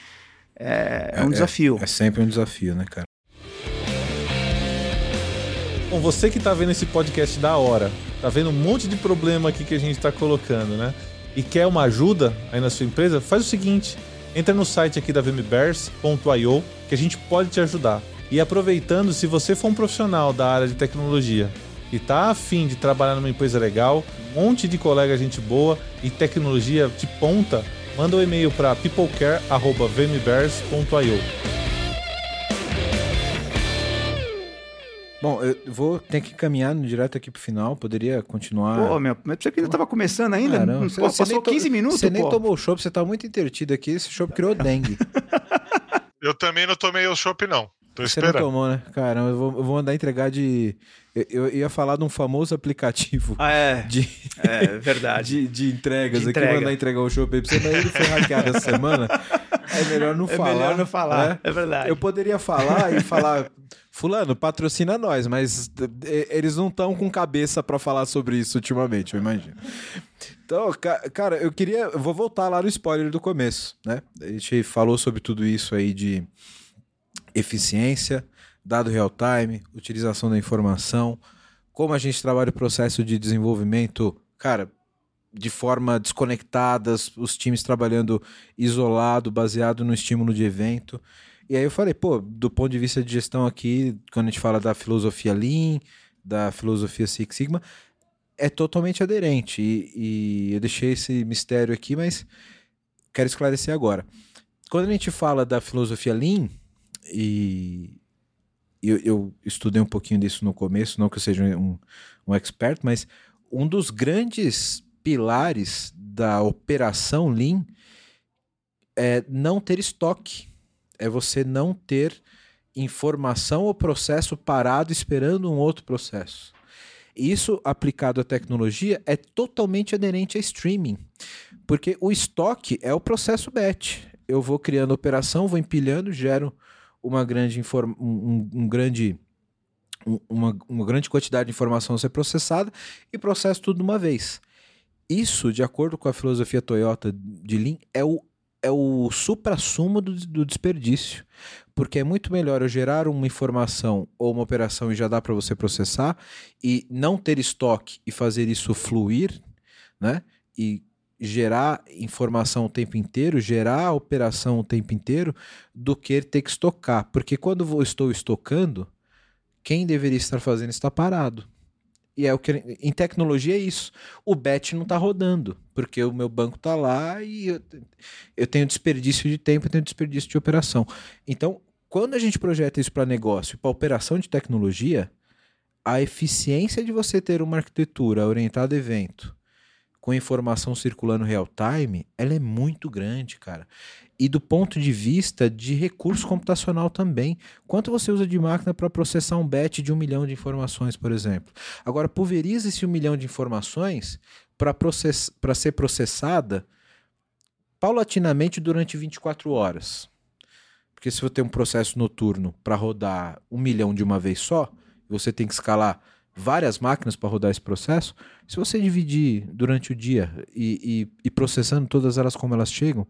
É um desafio. É sempre um desafio, né, cara? Bom, você que tá vendo esse podcast da hora, tá vendo um monte de problema aqui que a gente tá colocando, né? E quer uma ajuda aí na sua empresa, faz o seguinte, entra no site aqui da vmbears.io que a gente pode te ajudar. E aproveitando, se você for um profissional da área de tecnologia e tá afim de trabalhar numa empresa legal, um monte de colega, gente boa e tecnologia de ponta, manda um e-mail para peoplecare@vmbears.io. Bom, eu vou ter que caminhar direto aqui pro final, poderia continuar... Pô, meu, mas você que ainda tava começando ainda? Ah, não, pô, passou 15 minutos, você nem tomou o chopp, você tá muito entretido aqui, esse chopp criou dengue. Eu também não tomei o chopp, não. Tô você esperando. Não tomou, né? Cara, eu vou andar entregar de... Eu ia falar de um famoso aplicativo verdade. De entregas. De entrega. Aqui eu vou andar entregar o show pra você, mas ele foi hackeado essa semana. É melhor não falar. É melhor não falar, né? É verdade. Eu poderia falar e falar, fulano, patrocina nós, mas eles não estão com cabeça pra falar sobre isso ultimamente, eu imagino. Então, cara, eu vou voltar lá no spoiler do começo, né? A gente falou sobre tudo isso aí de eficiência, dado real-time, utilização da informação, como a gente trabalha o processo de desenvolvimento, cara, de forma desconectada, os times trabalhando isolado, baseado no estímulo de evento. E aí eu falei, pô, do ponto de vista de gestão aqui, quando a gente fala da filosofia Lean, da filosofia Six Sigma, é totalmente aderente. E eu deixei esse mistério aqui, mas quero esclarecer agora. Quando a gente fala da filosofia Lean, E eu estudei um pouquinho disso no começo, não que eu seja um expert, mas um dos grandes pilares da operação Lean é não ter estoque, é você não ter informação ou processo parado esperando um outro processo. Isso aplicado à tecnologia é totalmente aderente a streaming, porque o estoque é o processo batch. Eu vou criando operação, vou empilhando, gero uma grande quantidade de informação a ser processada e processo tudo de uma vez. Isso, de acordo com a filosofia Toyota de Lean, é o suprassumo do desperdício, porque é muito melhor eu gerar uma informação ou uma operação e já dá para você processar e não ter estoque e fazer isso fluir, né? E gerar informação o tempo inteiro, gerar operação o tempo inteiro, do que ter que estocar, porque quando eu estou estocando, quem deveria estar fazendo está parado. E é o que em tecnologia é isso. O batch não está rodando, porque o meu banco está lá e eu tenho desperdício de tempo, eu tenho desperdício de operação. Então, quando a gente projeta isso para negócio, para operação de tecnologia, a eficiência de você ter uma arquitetura orientada a evento com informação circulando real time, ela é muito grande, cara. E do ponto de vista de recurso computacional também. Quanto você usa de máquina para processar um batch de 1 milhão de informações, por exemplo? Agora, pulveriza esse 1 milhão de informações para ser processada paulatinamente durante 24 horas. Porque se você tem um processo noturno para rodar 1 milhão de uma vez só, você tem que escalar várias máquinas para rodar esse processo, se você dividir durante o dia e processando todas elas como elas chegam,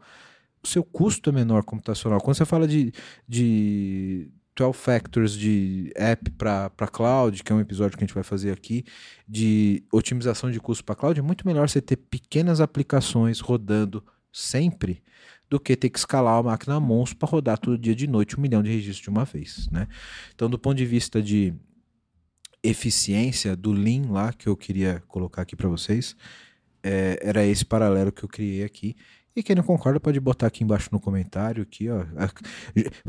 o seu custo é menor computacional. Quando você fala de 12 factors de app para cloud, que é um episódio que a gente vai fazer aqui, de otimização de custo para cloud, é muito melhor você ter pequenas aplicações rodando sempre do que ter que escalar a máquina monstro para rodar todo dia de noite 1 milhão de registros de uma vez, né? Então, do ponto de vista de eficiência do Lean lá, que eu queria colocar aqui para vocês, era esse paralelo que eu criei aqui, e quem não concorda pode botar aqui embaixo no comentário, aqui, ó,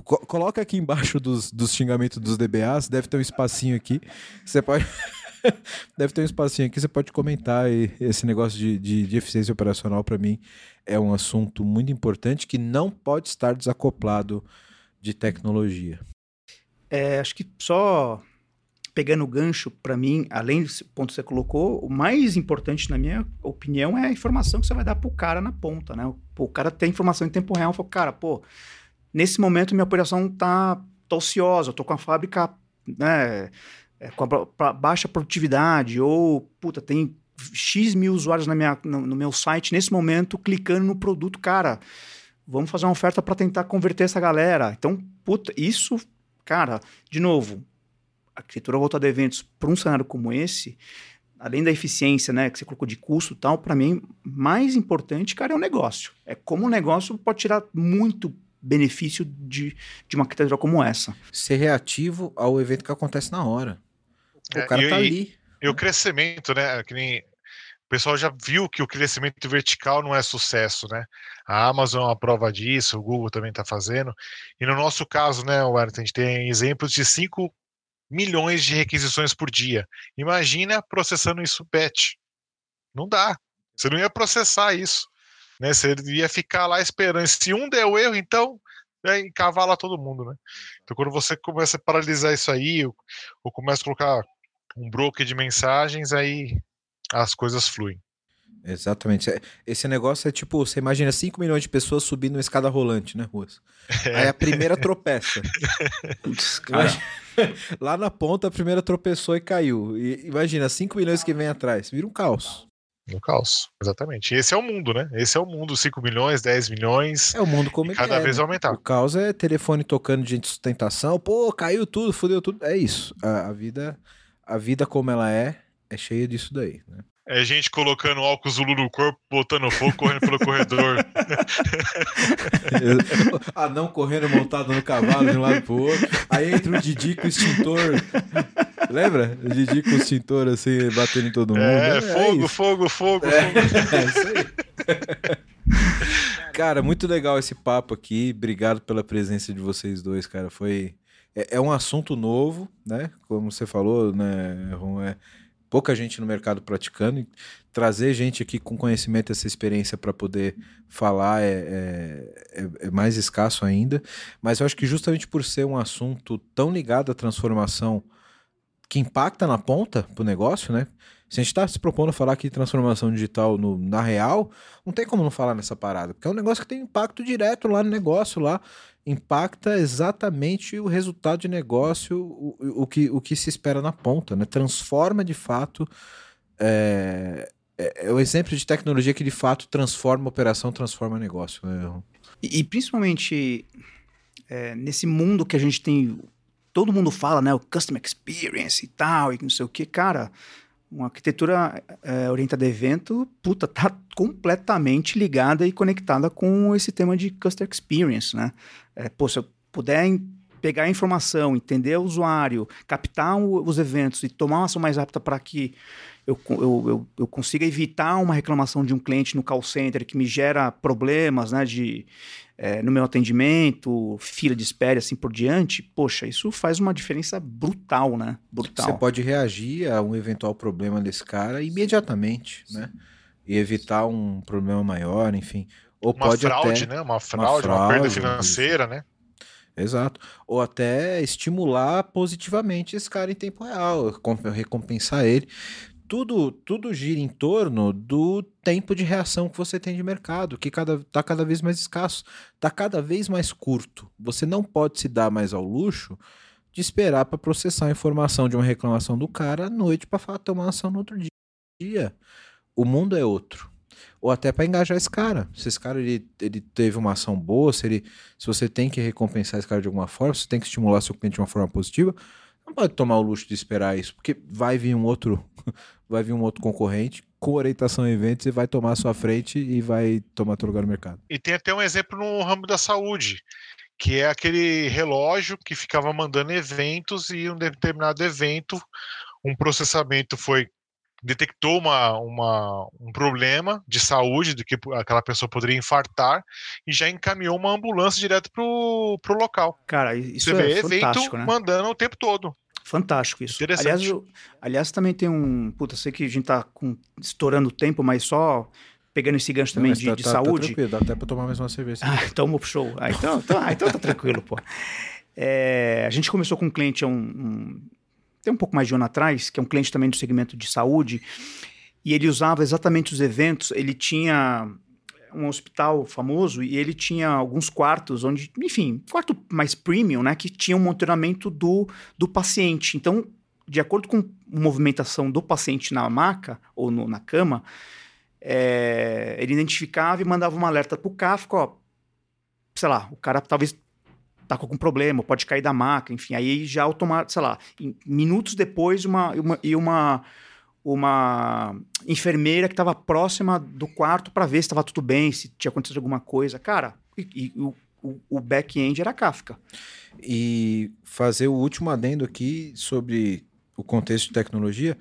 coloca aqui embaixo dos xingamentos dos DBAs, deve ter um espacinho aqui, você pode deve ter um espacinho aqui, você pode comentar. E esse negócio de eficiência operacional para mim é um assunto muito importante que não pode estar desacoplado de tecnologia. Acho que só pegando o gancho, para mim, além desse ponto que você colocou, o mais importante, na minha opinião, é a informação que você vai dar pro cara na ponta, né? O cara tem informação em tempo real, fala, cara, pô, nesse momento minha operação tá ociosa, eu tô com a fábrica, né, com a baixa produtividade, ou, puta, tem X mil usuários no meu site, nesse momento, clicando no produto, cara, vamos fazer uma oferta para tentar converter essa galera. Então, puta, isso, cara, de novo, a arquitetura voltada a eventos para um cenário como esse, além da eficiência, né, que você colocou de custo e tal, para mim, mais importante, cara, é o negócio. É como o negócio pode tirar muito benefício de uma arquitetura como essa. Ser reativo ao evento que acontece na hora. O cara tá ali. E o crescimento, né? Que nem, o pessoal já viu que o crescimento vertical não é sucesso, né? A Amazon é uma prova disso, o Google também está fazendo. E no nosso caso, né, Wellington, a gente tem exemplos de 5 milhões de requisições por dia. Imagina processando isso batch. Não dá. Você não ia processar isso, né? Você ia ficar lá esperando. Se um deu erro, então, né, encavala todo mundo, né? Então, quando você começa a paralisar isso aí, ou começa a colocar um broker de mensagens, aí as coisas fluem. Exatamente. Esse negócio é tipo, você imagina 5 milhões de pessoas subindo uma escada rolante, né, Ruas? Aí a primeira tropeça. Putz, cara. Lá na ponta a primeira tropeçou e caiu. E imagina, 5 milhões que vem atrás. Vira um caos. Um caos, exatamente. E esse é o mundo, né? Esse é o mundo, 5 milhões, 10 milhões. É o mundo como ele é. Cada vez aumentar. O caos é telefone tocando de sustentação. Pô, caiu tudo, fudeu tudo. É isso. A vida como ela é cheia disso daí, né? É gente colocando álcool Zulu no corpo, botando fogo, correndo pelo corredor. Anão correndo montado no cavalo de um lado pro outro. Aí entra o Didi com o extintor. Lembra? O Didi com o extintor assim, batendo em todo mundo. É fogo, fogo, fogo, fogo. É isso aí. Cara, muito legal esse papo aqui. Obrigado pela presença de vocês dois, cara. Foi... É um assunto novo, né? Como você falou, né, Rom? É pouca gente no mercado praticando. E trazer gente aqui com conhecimento, essa experiência para poder falar é mais escasso ainda. Mas eu acho que justamente por ser um assunto tão ligado à transformação que impacta na ponta pro negócio, né? Se a gente está se propondo a falar aqui de transformação digital na real, não tem como não falar nessa parada, porque é um negócio que tem impacto direto lá no negócio, lá impacta exatamente o resultado de negócio, o que se espera na ponta, né? Transforma de fato, é o exemplo de tecnologia que de fato transforma a operação, transforma o negócio. Né? E principalmente nesse mundo que a gente tem, todo mundo fala, né, o customer experience e tal, e não sei o que, cara... Uma arquitetura orientada a evento, puta, tá completamente ligada e conectada com esse tema de customer experience, né? Se eu puder pegar a informação, entender o usuário, captar os eventos e tomar uma ação mais rápida para que eu consiga evitar uma reclamação de um cliente no call center que me gera problemas, né, no meu atendimento, fila de espera, assim por diante, poxa, isso faz uma diferença brutal, né? Brutal. Você pode reagir a um eventual problema desse cara imediatamente, sim, né? E evitar um problema maior, enfim. Ou uma pode fraude, até... né? Uma fraude, uma perda financeira, isso, né? Exato. Ou até estimular positivamente esse cara em tempo real, recompensar ele. Tudo gira em torno do tempo de reação que você tem de mercado, que está cada vez mais escasso, está cada vez mais curto. Você não pode se dar mais ao luxo de esperar para processar a informação de uma reclamação do cara à noite para tomar uma ação no outro dia. O mundo é outro. Ou até para engajar esse cara. Se esse cara ele teve uma ação boa, se você tem que recompensar esse cara de alguma forma, você tem que estimular seu cliente de uma forma positiva, não pode tomar o luxo de esperar isso, porque vai vir um outro concorrente com orientação a eventos e vai tomar a sua frente e vai tomar teu lugar no mercado. E tem até um exemplo no ramo da saúde, que é aquele relógio que ficava mandando eventos e um determinado evento, um processamento detectou um problema de saúde, de que aquela pessoa poderia infartar, e já encaminhou uma ambulância direto pro local. Cara, isso é fantástico, né? Mandando o tempo todo. Fantástico isso. Interessante. Aliás, também tem um... Puta, sei que a gente tá estourando o tempo, mas só... Pegando esse gancho também de saúde... Tá tranquilo, dá até pra tomar mais uma cerveja. Então, show. Então tá tranquilo, pô. A gente começou com um cliente tem um pouco mais de um ano atrás, que é um cliente também do segmento de saúde, e ele usava exatamente os eventos, ele tinha um hospital famoso e ele tinha alguns quartos onde, enfim, quarto mais premium, né, que tinha um monitoramento do paciente. Então, de acordo com a movimentação do paciente na maca ou na cama, ele identificava e mandava um alerta pro Kafka, ó, sei lá, o cara talvez... tá com algum problema, pode cair da maca, enfim, aí já automático, sei lá, minutos depois uma enfermeira que estava próxima do quarto para ver se estava tudo bem, se tinha acontecido alguma coisa, cara, e o back-end era Kafka. E fazer o último adendo aqui sobre o contexto de tecnologia,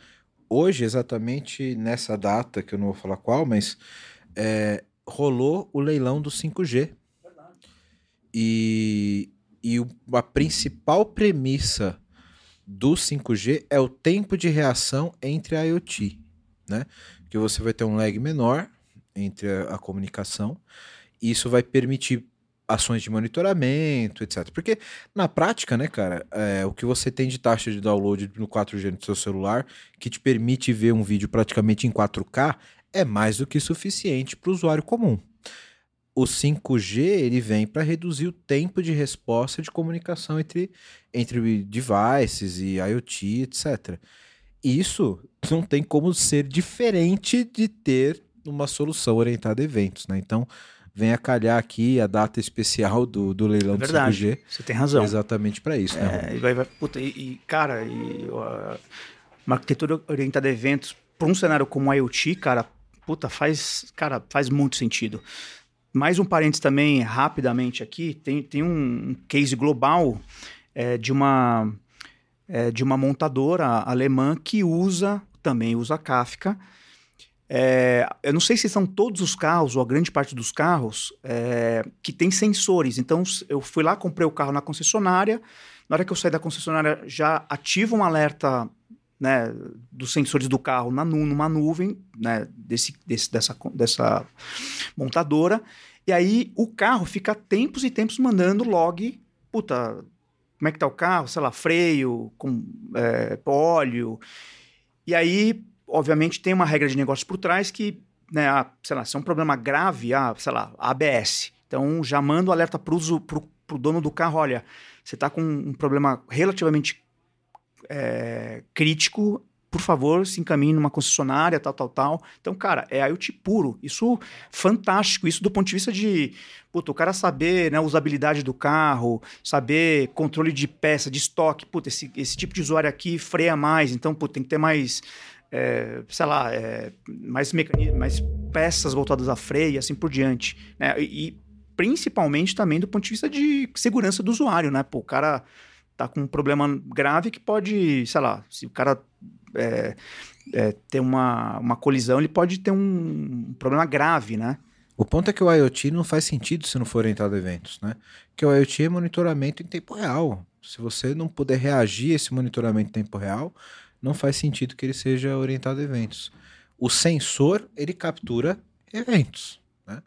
hoje exatamente nessa data, que eu não vou falar qual, mas rolou o leilão do 5G. E a principal premissa do 5G é o tempo de reação entre a IoT, né? Porque você vai ter um lag menor entre a comunicação, e isso vai permitir ações de monitoramento, etc. Porque na prática, né, cara, o que você tem de taxa de download no 4G no seu celular, que te permite ver um vídeo praticamente em 4K, é mais do que suficiente para o usuário comum. O 5G ele vem para reduzir o tempo de resposta de comunicação entre devices e IoT, etc. Isso não tem como ser diferente de ter uma solução orientada a eventos, né? Então, vem a calhar aqui a data especial do leilão do 5G. Você tem razão. Exatamente para isso, né? Uma arquitetura orientada a eventos para um cenário como a IoT, faz muito sentido. Mais um parênteses também, rapidamente aqui, tem um case global de uma montadora alemã que usa Kafka Eu não sei se são todos os carros, ou a grande parte dos carros, que tem sensores. Então, eu fui lá, comprei o carro na concessionária. Na hora que eu saí da concessionária, já ativo um alerta, né, dos sensores do carro numa nuvem, né, dessa montadora. E aí, o carro fica tempos e tempos mandando log, puta, como é que tá o carro? Sei lá, freio, óleo. E aí, obviamente, tem uma regra de negócio por trás que, né, sei lá, se é um problema grave, ABS. Então, já manda o alerta pro dono do carro, olha, você tá com um problema relativamente crítico, por favor, se encaminhe numa concessionária, tal. Então, cara, é IoT puro. Isso fantástico. Isso do ponto de vista de, puta, o cara saber, né, usabilidade do carro, saber controle de peça, de estoque. Puta, esse tipo de usuário aqui freia mais. Então, puta, tem que ter mais, mais peças voltadas a freio e assim por diante. Né? E principalmente também do ponto de vista de segurança do usuário, né? Pô, o cara tá com um problema grave que pode, se o cara ter uma colisão, ele pode ter um problema grave, né? O ponto é que o IoT não faz sentido se não for orientado a eventos, né? Porque o IoT é monitoramento em tempo real. Se você não puder reagir a esse monitoramento em tempo real, não faz sentido que ele seja orientado a eventos. O sensor, ele captura eventos, né?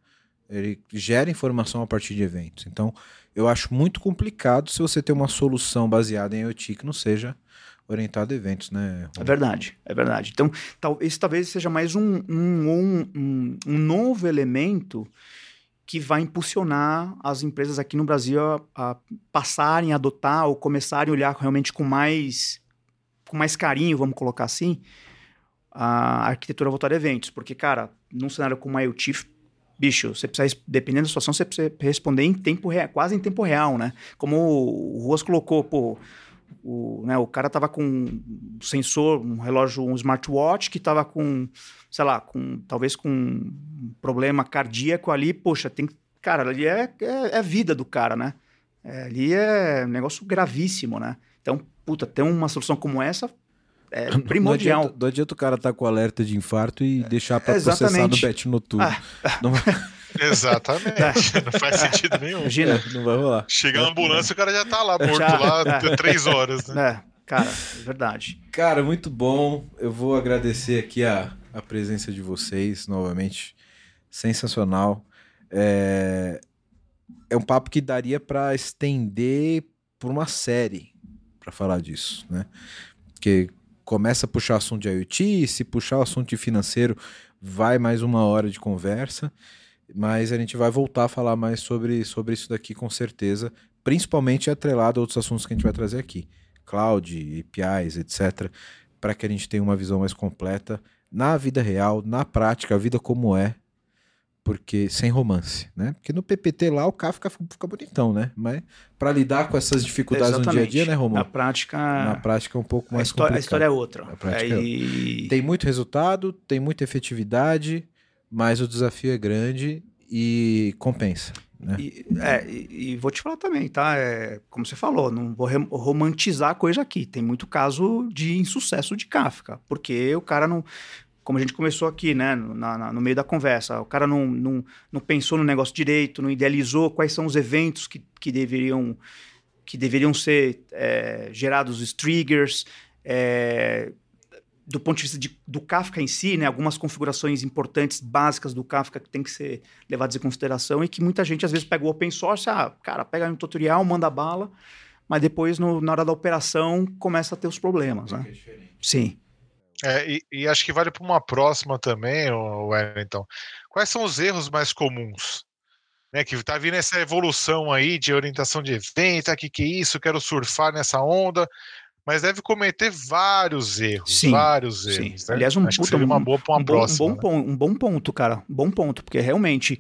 Ele gera informação a partir de eventos. Então, eu acho muito complicado se você ter uma solução baseada em IoT que não seja orientado a eventos, né? É verdade. Então, esse talvez seja mais um novo elemento que vai impulsionar as empresas aqui no Brasil a passarem a adotar ou começarem a olhar realmente com mais carinho, vamos colocar assim, a arquitetura voltada a eventos. Porque, cara, num cenário como a IoT, bicho, você precisa, dependendo da situação, você precisa responder em tempo real, quase em tempo real, né? Como o Ruas colocou, o cara tava com um sensor, um relógio, um smartwatch que tava com, talvez com um problema cardíaco ali, poxa, ali é a vida do cara, né? Ali é um negócio gravíssimo, né? Então, puta, ter uma solução como essa é primordial. Não adianta o cara tá com alerta de infarto e deixar para processar no bet noturno. Exatamente, não faz sentido nenhum. Imagina, não vai rolar. Chega na ambulância e o cara já tá lá, morto lá, 3 horas, né? Cara, é verdade. Cara, muito bom. Eu vou agradecer aqui a presença de vocês novamente. Sensacional. É um papo que daria para estender por uma série para falar disso, né? Porque começa a puxar assunto de IoT, se puxar o assunto de financeiro, vai mais uma hora de conversa. Mas a gente vai voltar a falar mais sobre isso daqui, com certeza, principalmente atrelado a outros assuntos que a gente vai trazer aqui, cloud, APIs, etc., para que a gente tenha uma visão mais completa na vida real, na prática, a vida como é, porque sem romance, né? Porque no PPT lá o Kafka fica bonitão, né? Mas para lidar com essas dificuldades no dia a dia, né, Romulo? Na prática é um pouco mais complicado. A história é outra. Tem muito resultado, tem muita efetividade, mas o desafio é grande e compensa, né? E vou te falar também, tá? Como você falou, não vou romantizar a coisa aqui. Tem muito caso de insucesso de Kafka, porque o cara não... Como a gente começou aqui, né? No meio da conversa, o cara não pensou no negócio direito, não idealizou quais são os eventos que deveriam ser gerados, os triggers... Do ponto de vista do Kafka em si, né, algumas configurações importantes, básicas do Kafka que tem que ser levadas em consideração e que muita gente às vezes pega o open source, pega no tutorial, manda bala, mas depois na hora da operação começa a ter os problemas, né? É sim. E acho que vale para uma próxima também, Wellington. Quais são os erros mais comuns? Né, que está vindo essa evolução aí de orientação de evento, que é isso, quero surfar nessa onda... Mas deve cometer vários erros. Né? Aliás, acho que seria uma boa para uma próxima. Um bom ponto, porque realmente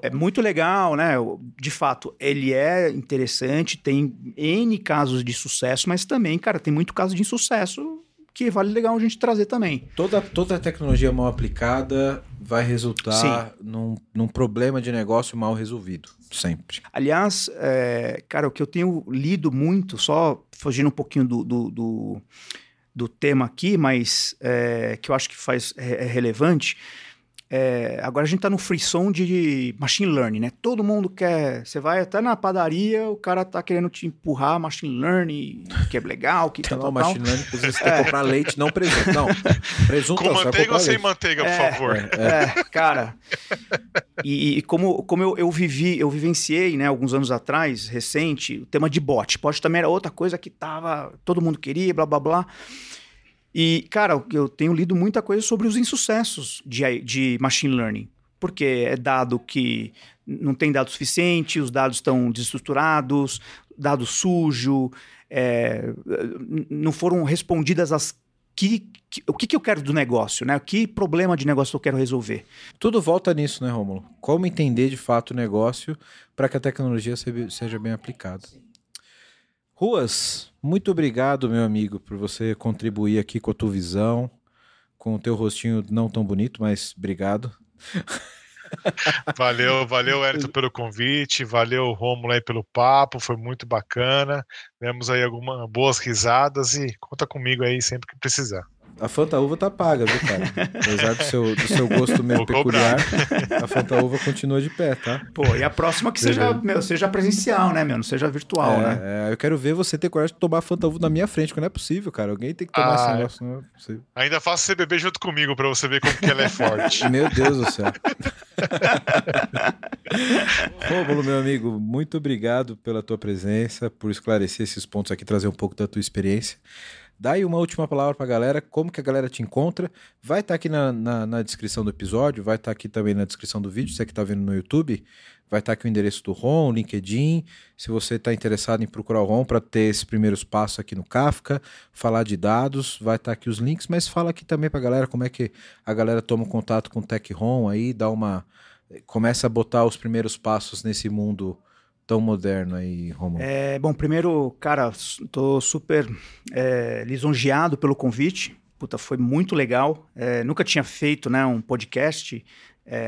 é muito legal, né? De fato, ele é interessante, tem N casos de sucesso, mas também, cara, tem muito caso de insucesso que vale legal a gente trazer também. Toda tecnologia mal aplicada vai resultar num problema de negócio mal resolvido, sempre. Aliás, cara, o que eu tenho lido muito, só fugindo um pouquinho do do tema aqui, mas que eu acho que é relevante. Agora a gente está no frisson de machine learning, né? Todo mundo quer... Você vai até na padaria, o cara tá querendo te empurrar machine learning, que é legal, que tal, machine learning, você quer comprar leite, não presunto. Não, presunto com manteiga ou sem leite. Manteiga, por favor. Cara... E como eu vivenciei, né, alguns anos atrás, recente, o tema de bot. Bot também era outra coisa que tava... Todo mundo queria, blá, blá, blá. E, cara, eu tenho lido muita coisa sobre os insucessos de machine learning, porque é dado que não tem dado suficiente, os dados estão desestruturados, dado sujo, não foram respondidas o que eu quero do negócio, né? Que problema de negócio eu quero resolver. Tudo volta nisso, né, Rômulo? Como entender de fato o negócio para que a tecnologia seja bem aplicada. Ruas, muito obrigado, meu amigo, por você contribuir aqui com a tua visão, com o teu rostinho não tão bonito, mas obrigado. Valeu, Hérito, pelo convite, valeu, Rômulo, aí pelo papo, foi muito bacana, demos aí algumas boas risadas e conta comigo aí sempre que precisar. A Fantaúva tá paga, viu, cara? Apesar do seu gosto meio peculiar, a Fantaúva continua de pé, tá? Pô, e a próxima que seja presencial, né, meu? Não seja virtual, né? Eu quero ver você ter coragem de tomar a Fantaúva na minha frente, que não é possível, cara. Alguém tem que tomar esse negócio, não é possível. Ainda faço você beber junto comigo pra você ver como que ela é forte. Meu Deus do céu. Rômulo, meu amigo, muito obrigado pela tua presença, por esclarecer esses pontos aqui, trazer um pouco da tua experiência. Dá aí uma última palavra pra galera, como que a galera te encontra. Vai estar aqui na descrição do episódio, vai estar aqui também na descrição do vídeo, você que tá vendo no YouTube, vai estar aqui o endereço do Ron, o LinkedIn, se você tá interessado em procurar o Ron para ter esses primeiros passos aqui no Kafka, falar de dados, vai estar aqui os links, mas fala aqui também pra galera como é que a galera toma um contato com o Tech Home aí, começa a botar os primeiros passos nesse mundo tão moderno aí, Romulo? Bom, primeiro, cara, tô super lisonjeado pelo convite. Puta, foi muito legal. Nunca tinha feito, né, um podcast.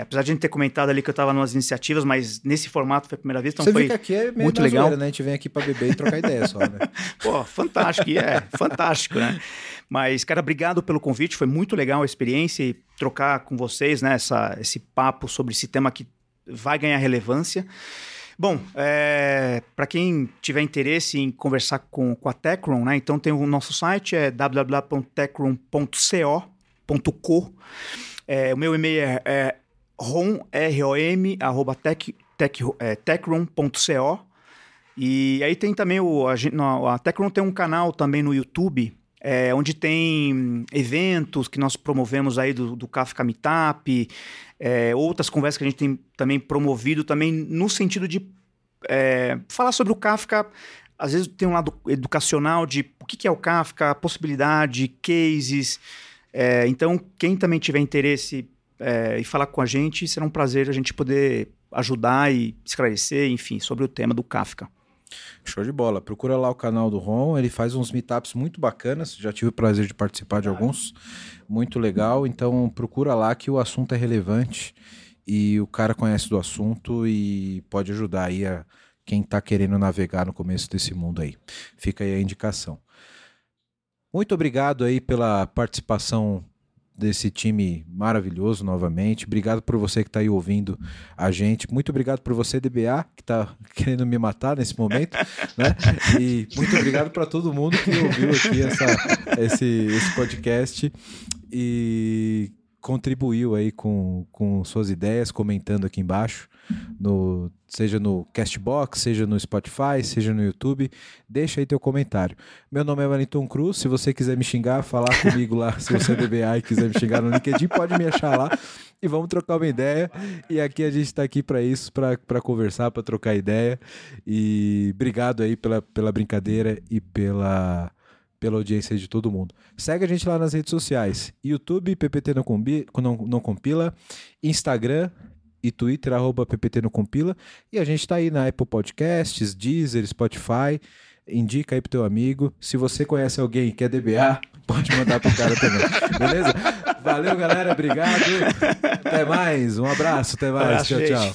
Apesar de a gente ter comentado ali que eu tava numas iniciativas, mas nesse formato foi a primeira vez, então você foi fica aqui meio muito legal. Zoeira, né? A gente vem aqui pra beber e trocar ideia só, né? Pô, fantástico, fantástico, né? Mas, cara, obrigado pelo convite, foi muito legal a experiência e trocar com vocês, né, esse papo sobre esse tema que vai ganhar relevância. Bom, para quem tiver interesse em conversar com a Tecron, né? Então tem o nosso site, é www.tecron.co. O meu e-mail é @tecron.co. E aí tem também a Tecron tem um canal também no YouTube, onde tem eventos que nós promovemos aí do Kafka Meetup, outras conversas que a gente tem também promovido, também no sentido de falar sobre o Kafka. Às vezes tem um lado educacional de o que é o Kafka, possibilidade, cases. Então, quem também tiver interesse em falar com a gente, será um prazer a gente poder ajudar e esclarecer, enfim, sobre o tema do Kafka. Show de bola, procura lá o canal do Ron, ele faz uns meetups muito bacanas, já tive o prazer de participar de alguns, muito legal, então procura lá que o assunto é relevante e o cara conhece do assunto e pode ajudar aí a quem tá querendo navegar no começo desse mundo aí, fica aí a indicação. Muito obrigado aí pela participação desse time maravilhoso novamente. Obrigado por você que está aí ouvindo a gente. Muito obrigado por você, DBA, que está querendo me matar nesse momento, né? E muito obrigado para todo mundo que ouviu aqui esse podcast e contribuiu aí com suas ideias, comentando aqui embaixo, seja no Castbox, seja no Spotify, seja no YouTube, deixa aí teu comentário. Meu nome é Wellington Cruz, se você quiser me xingar, falar comigo lá, se você é DBA e quiser me xingar no LinkedIn, pode me achar lá e vamos trocar uma ideia. E aqui a gente está aqui para isso, para conversar, para trocar ideia. E obrigado aí pela brincadeira e pela audiência de todo mundo. Segue a gente lá nas redes sociais, YouTube, PPT Não Compila, Instagram e Twitter, @PPT Não Compila, e a gente tá aí na Apple Podcasts, Deezer, Spotify, indica aí pro teu amigo, se você conhece alguém que é DBA, pode mandar pro cara também, beleza? Valeu, galera, obrigado, até mais, um abraço, até mais, tchau, tchau.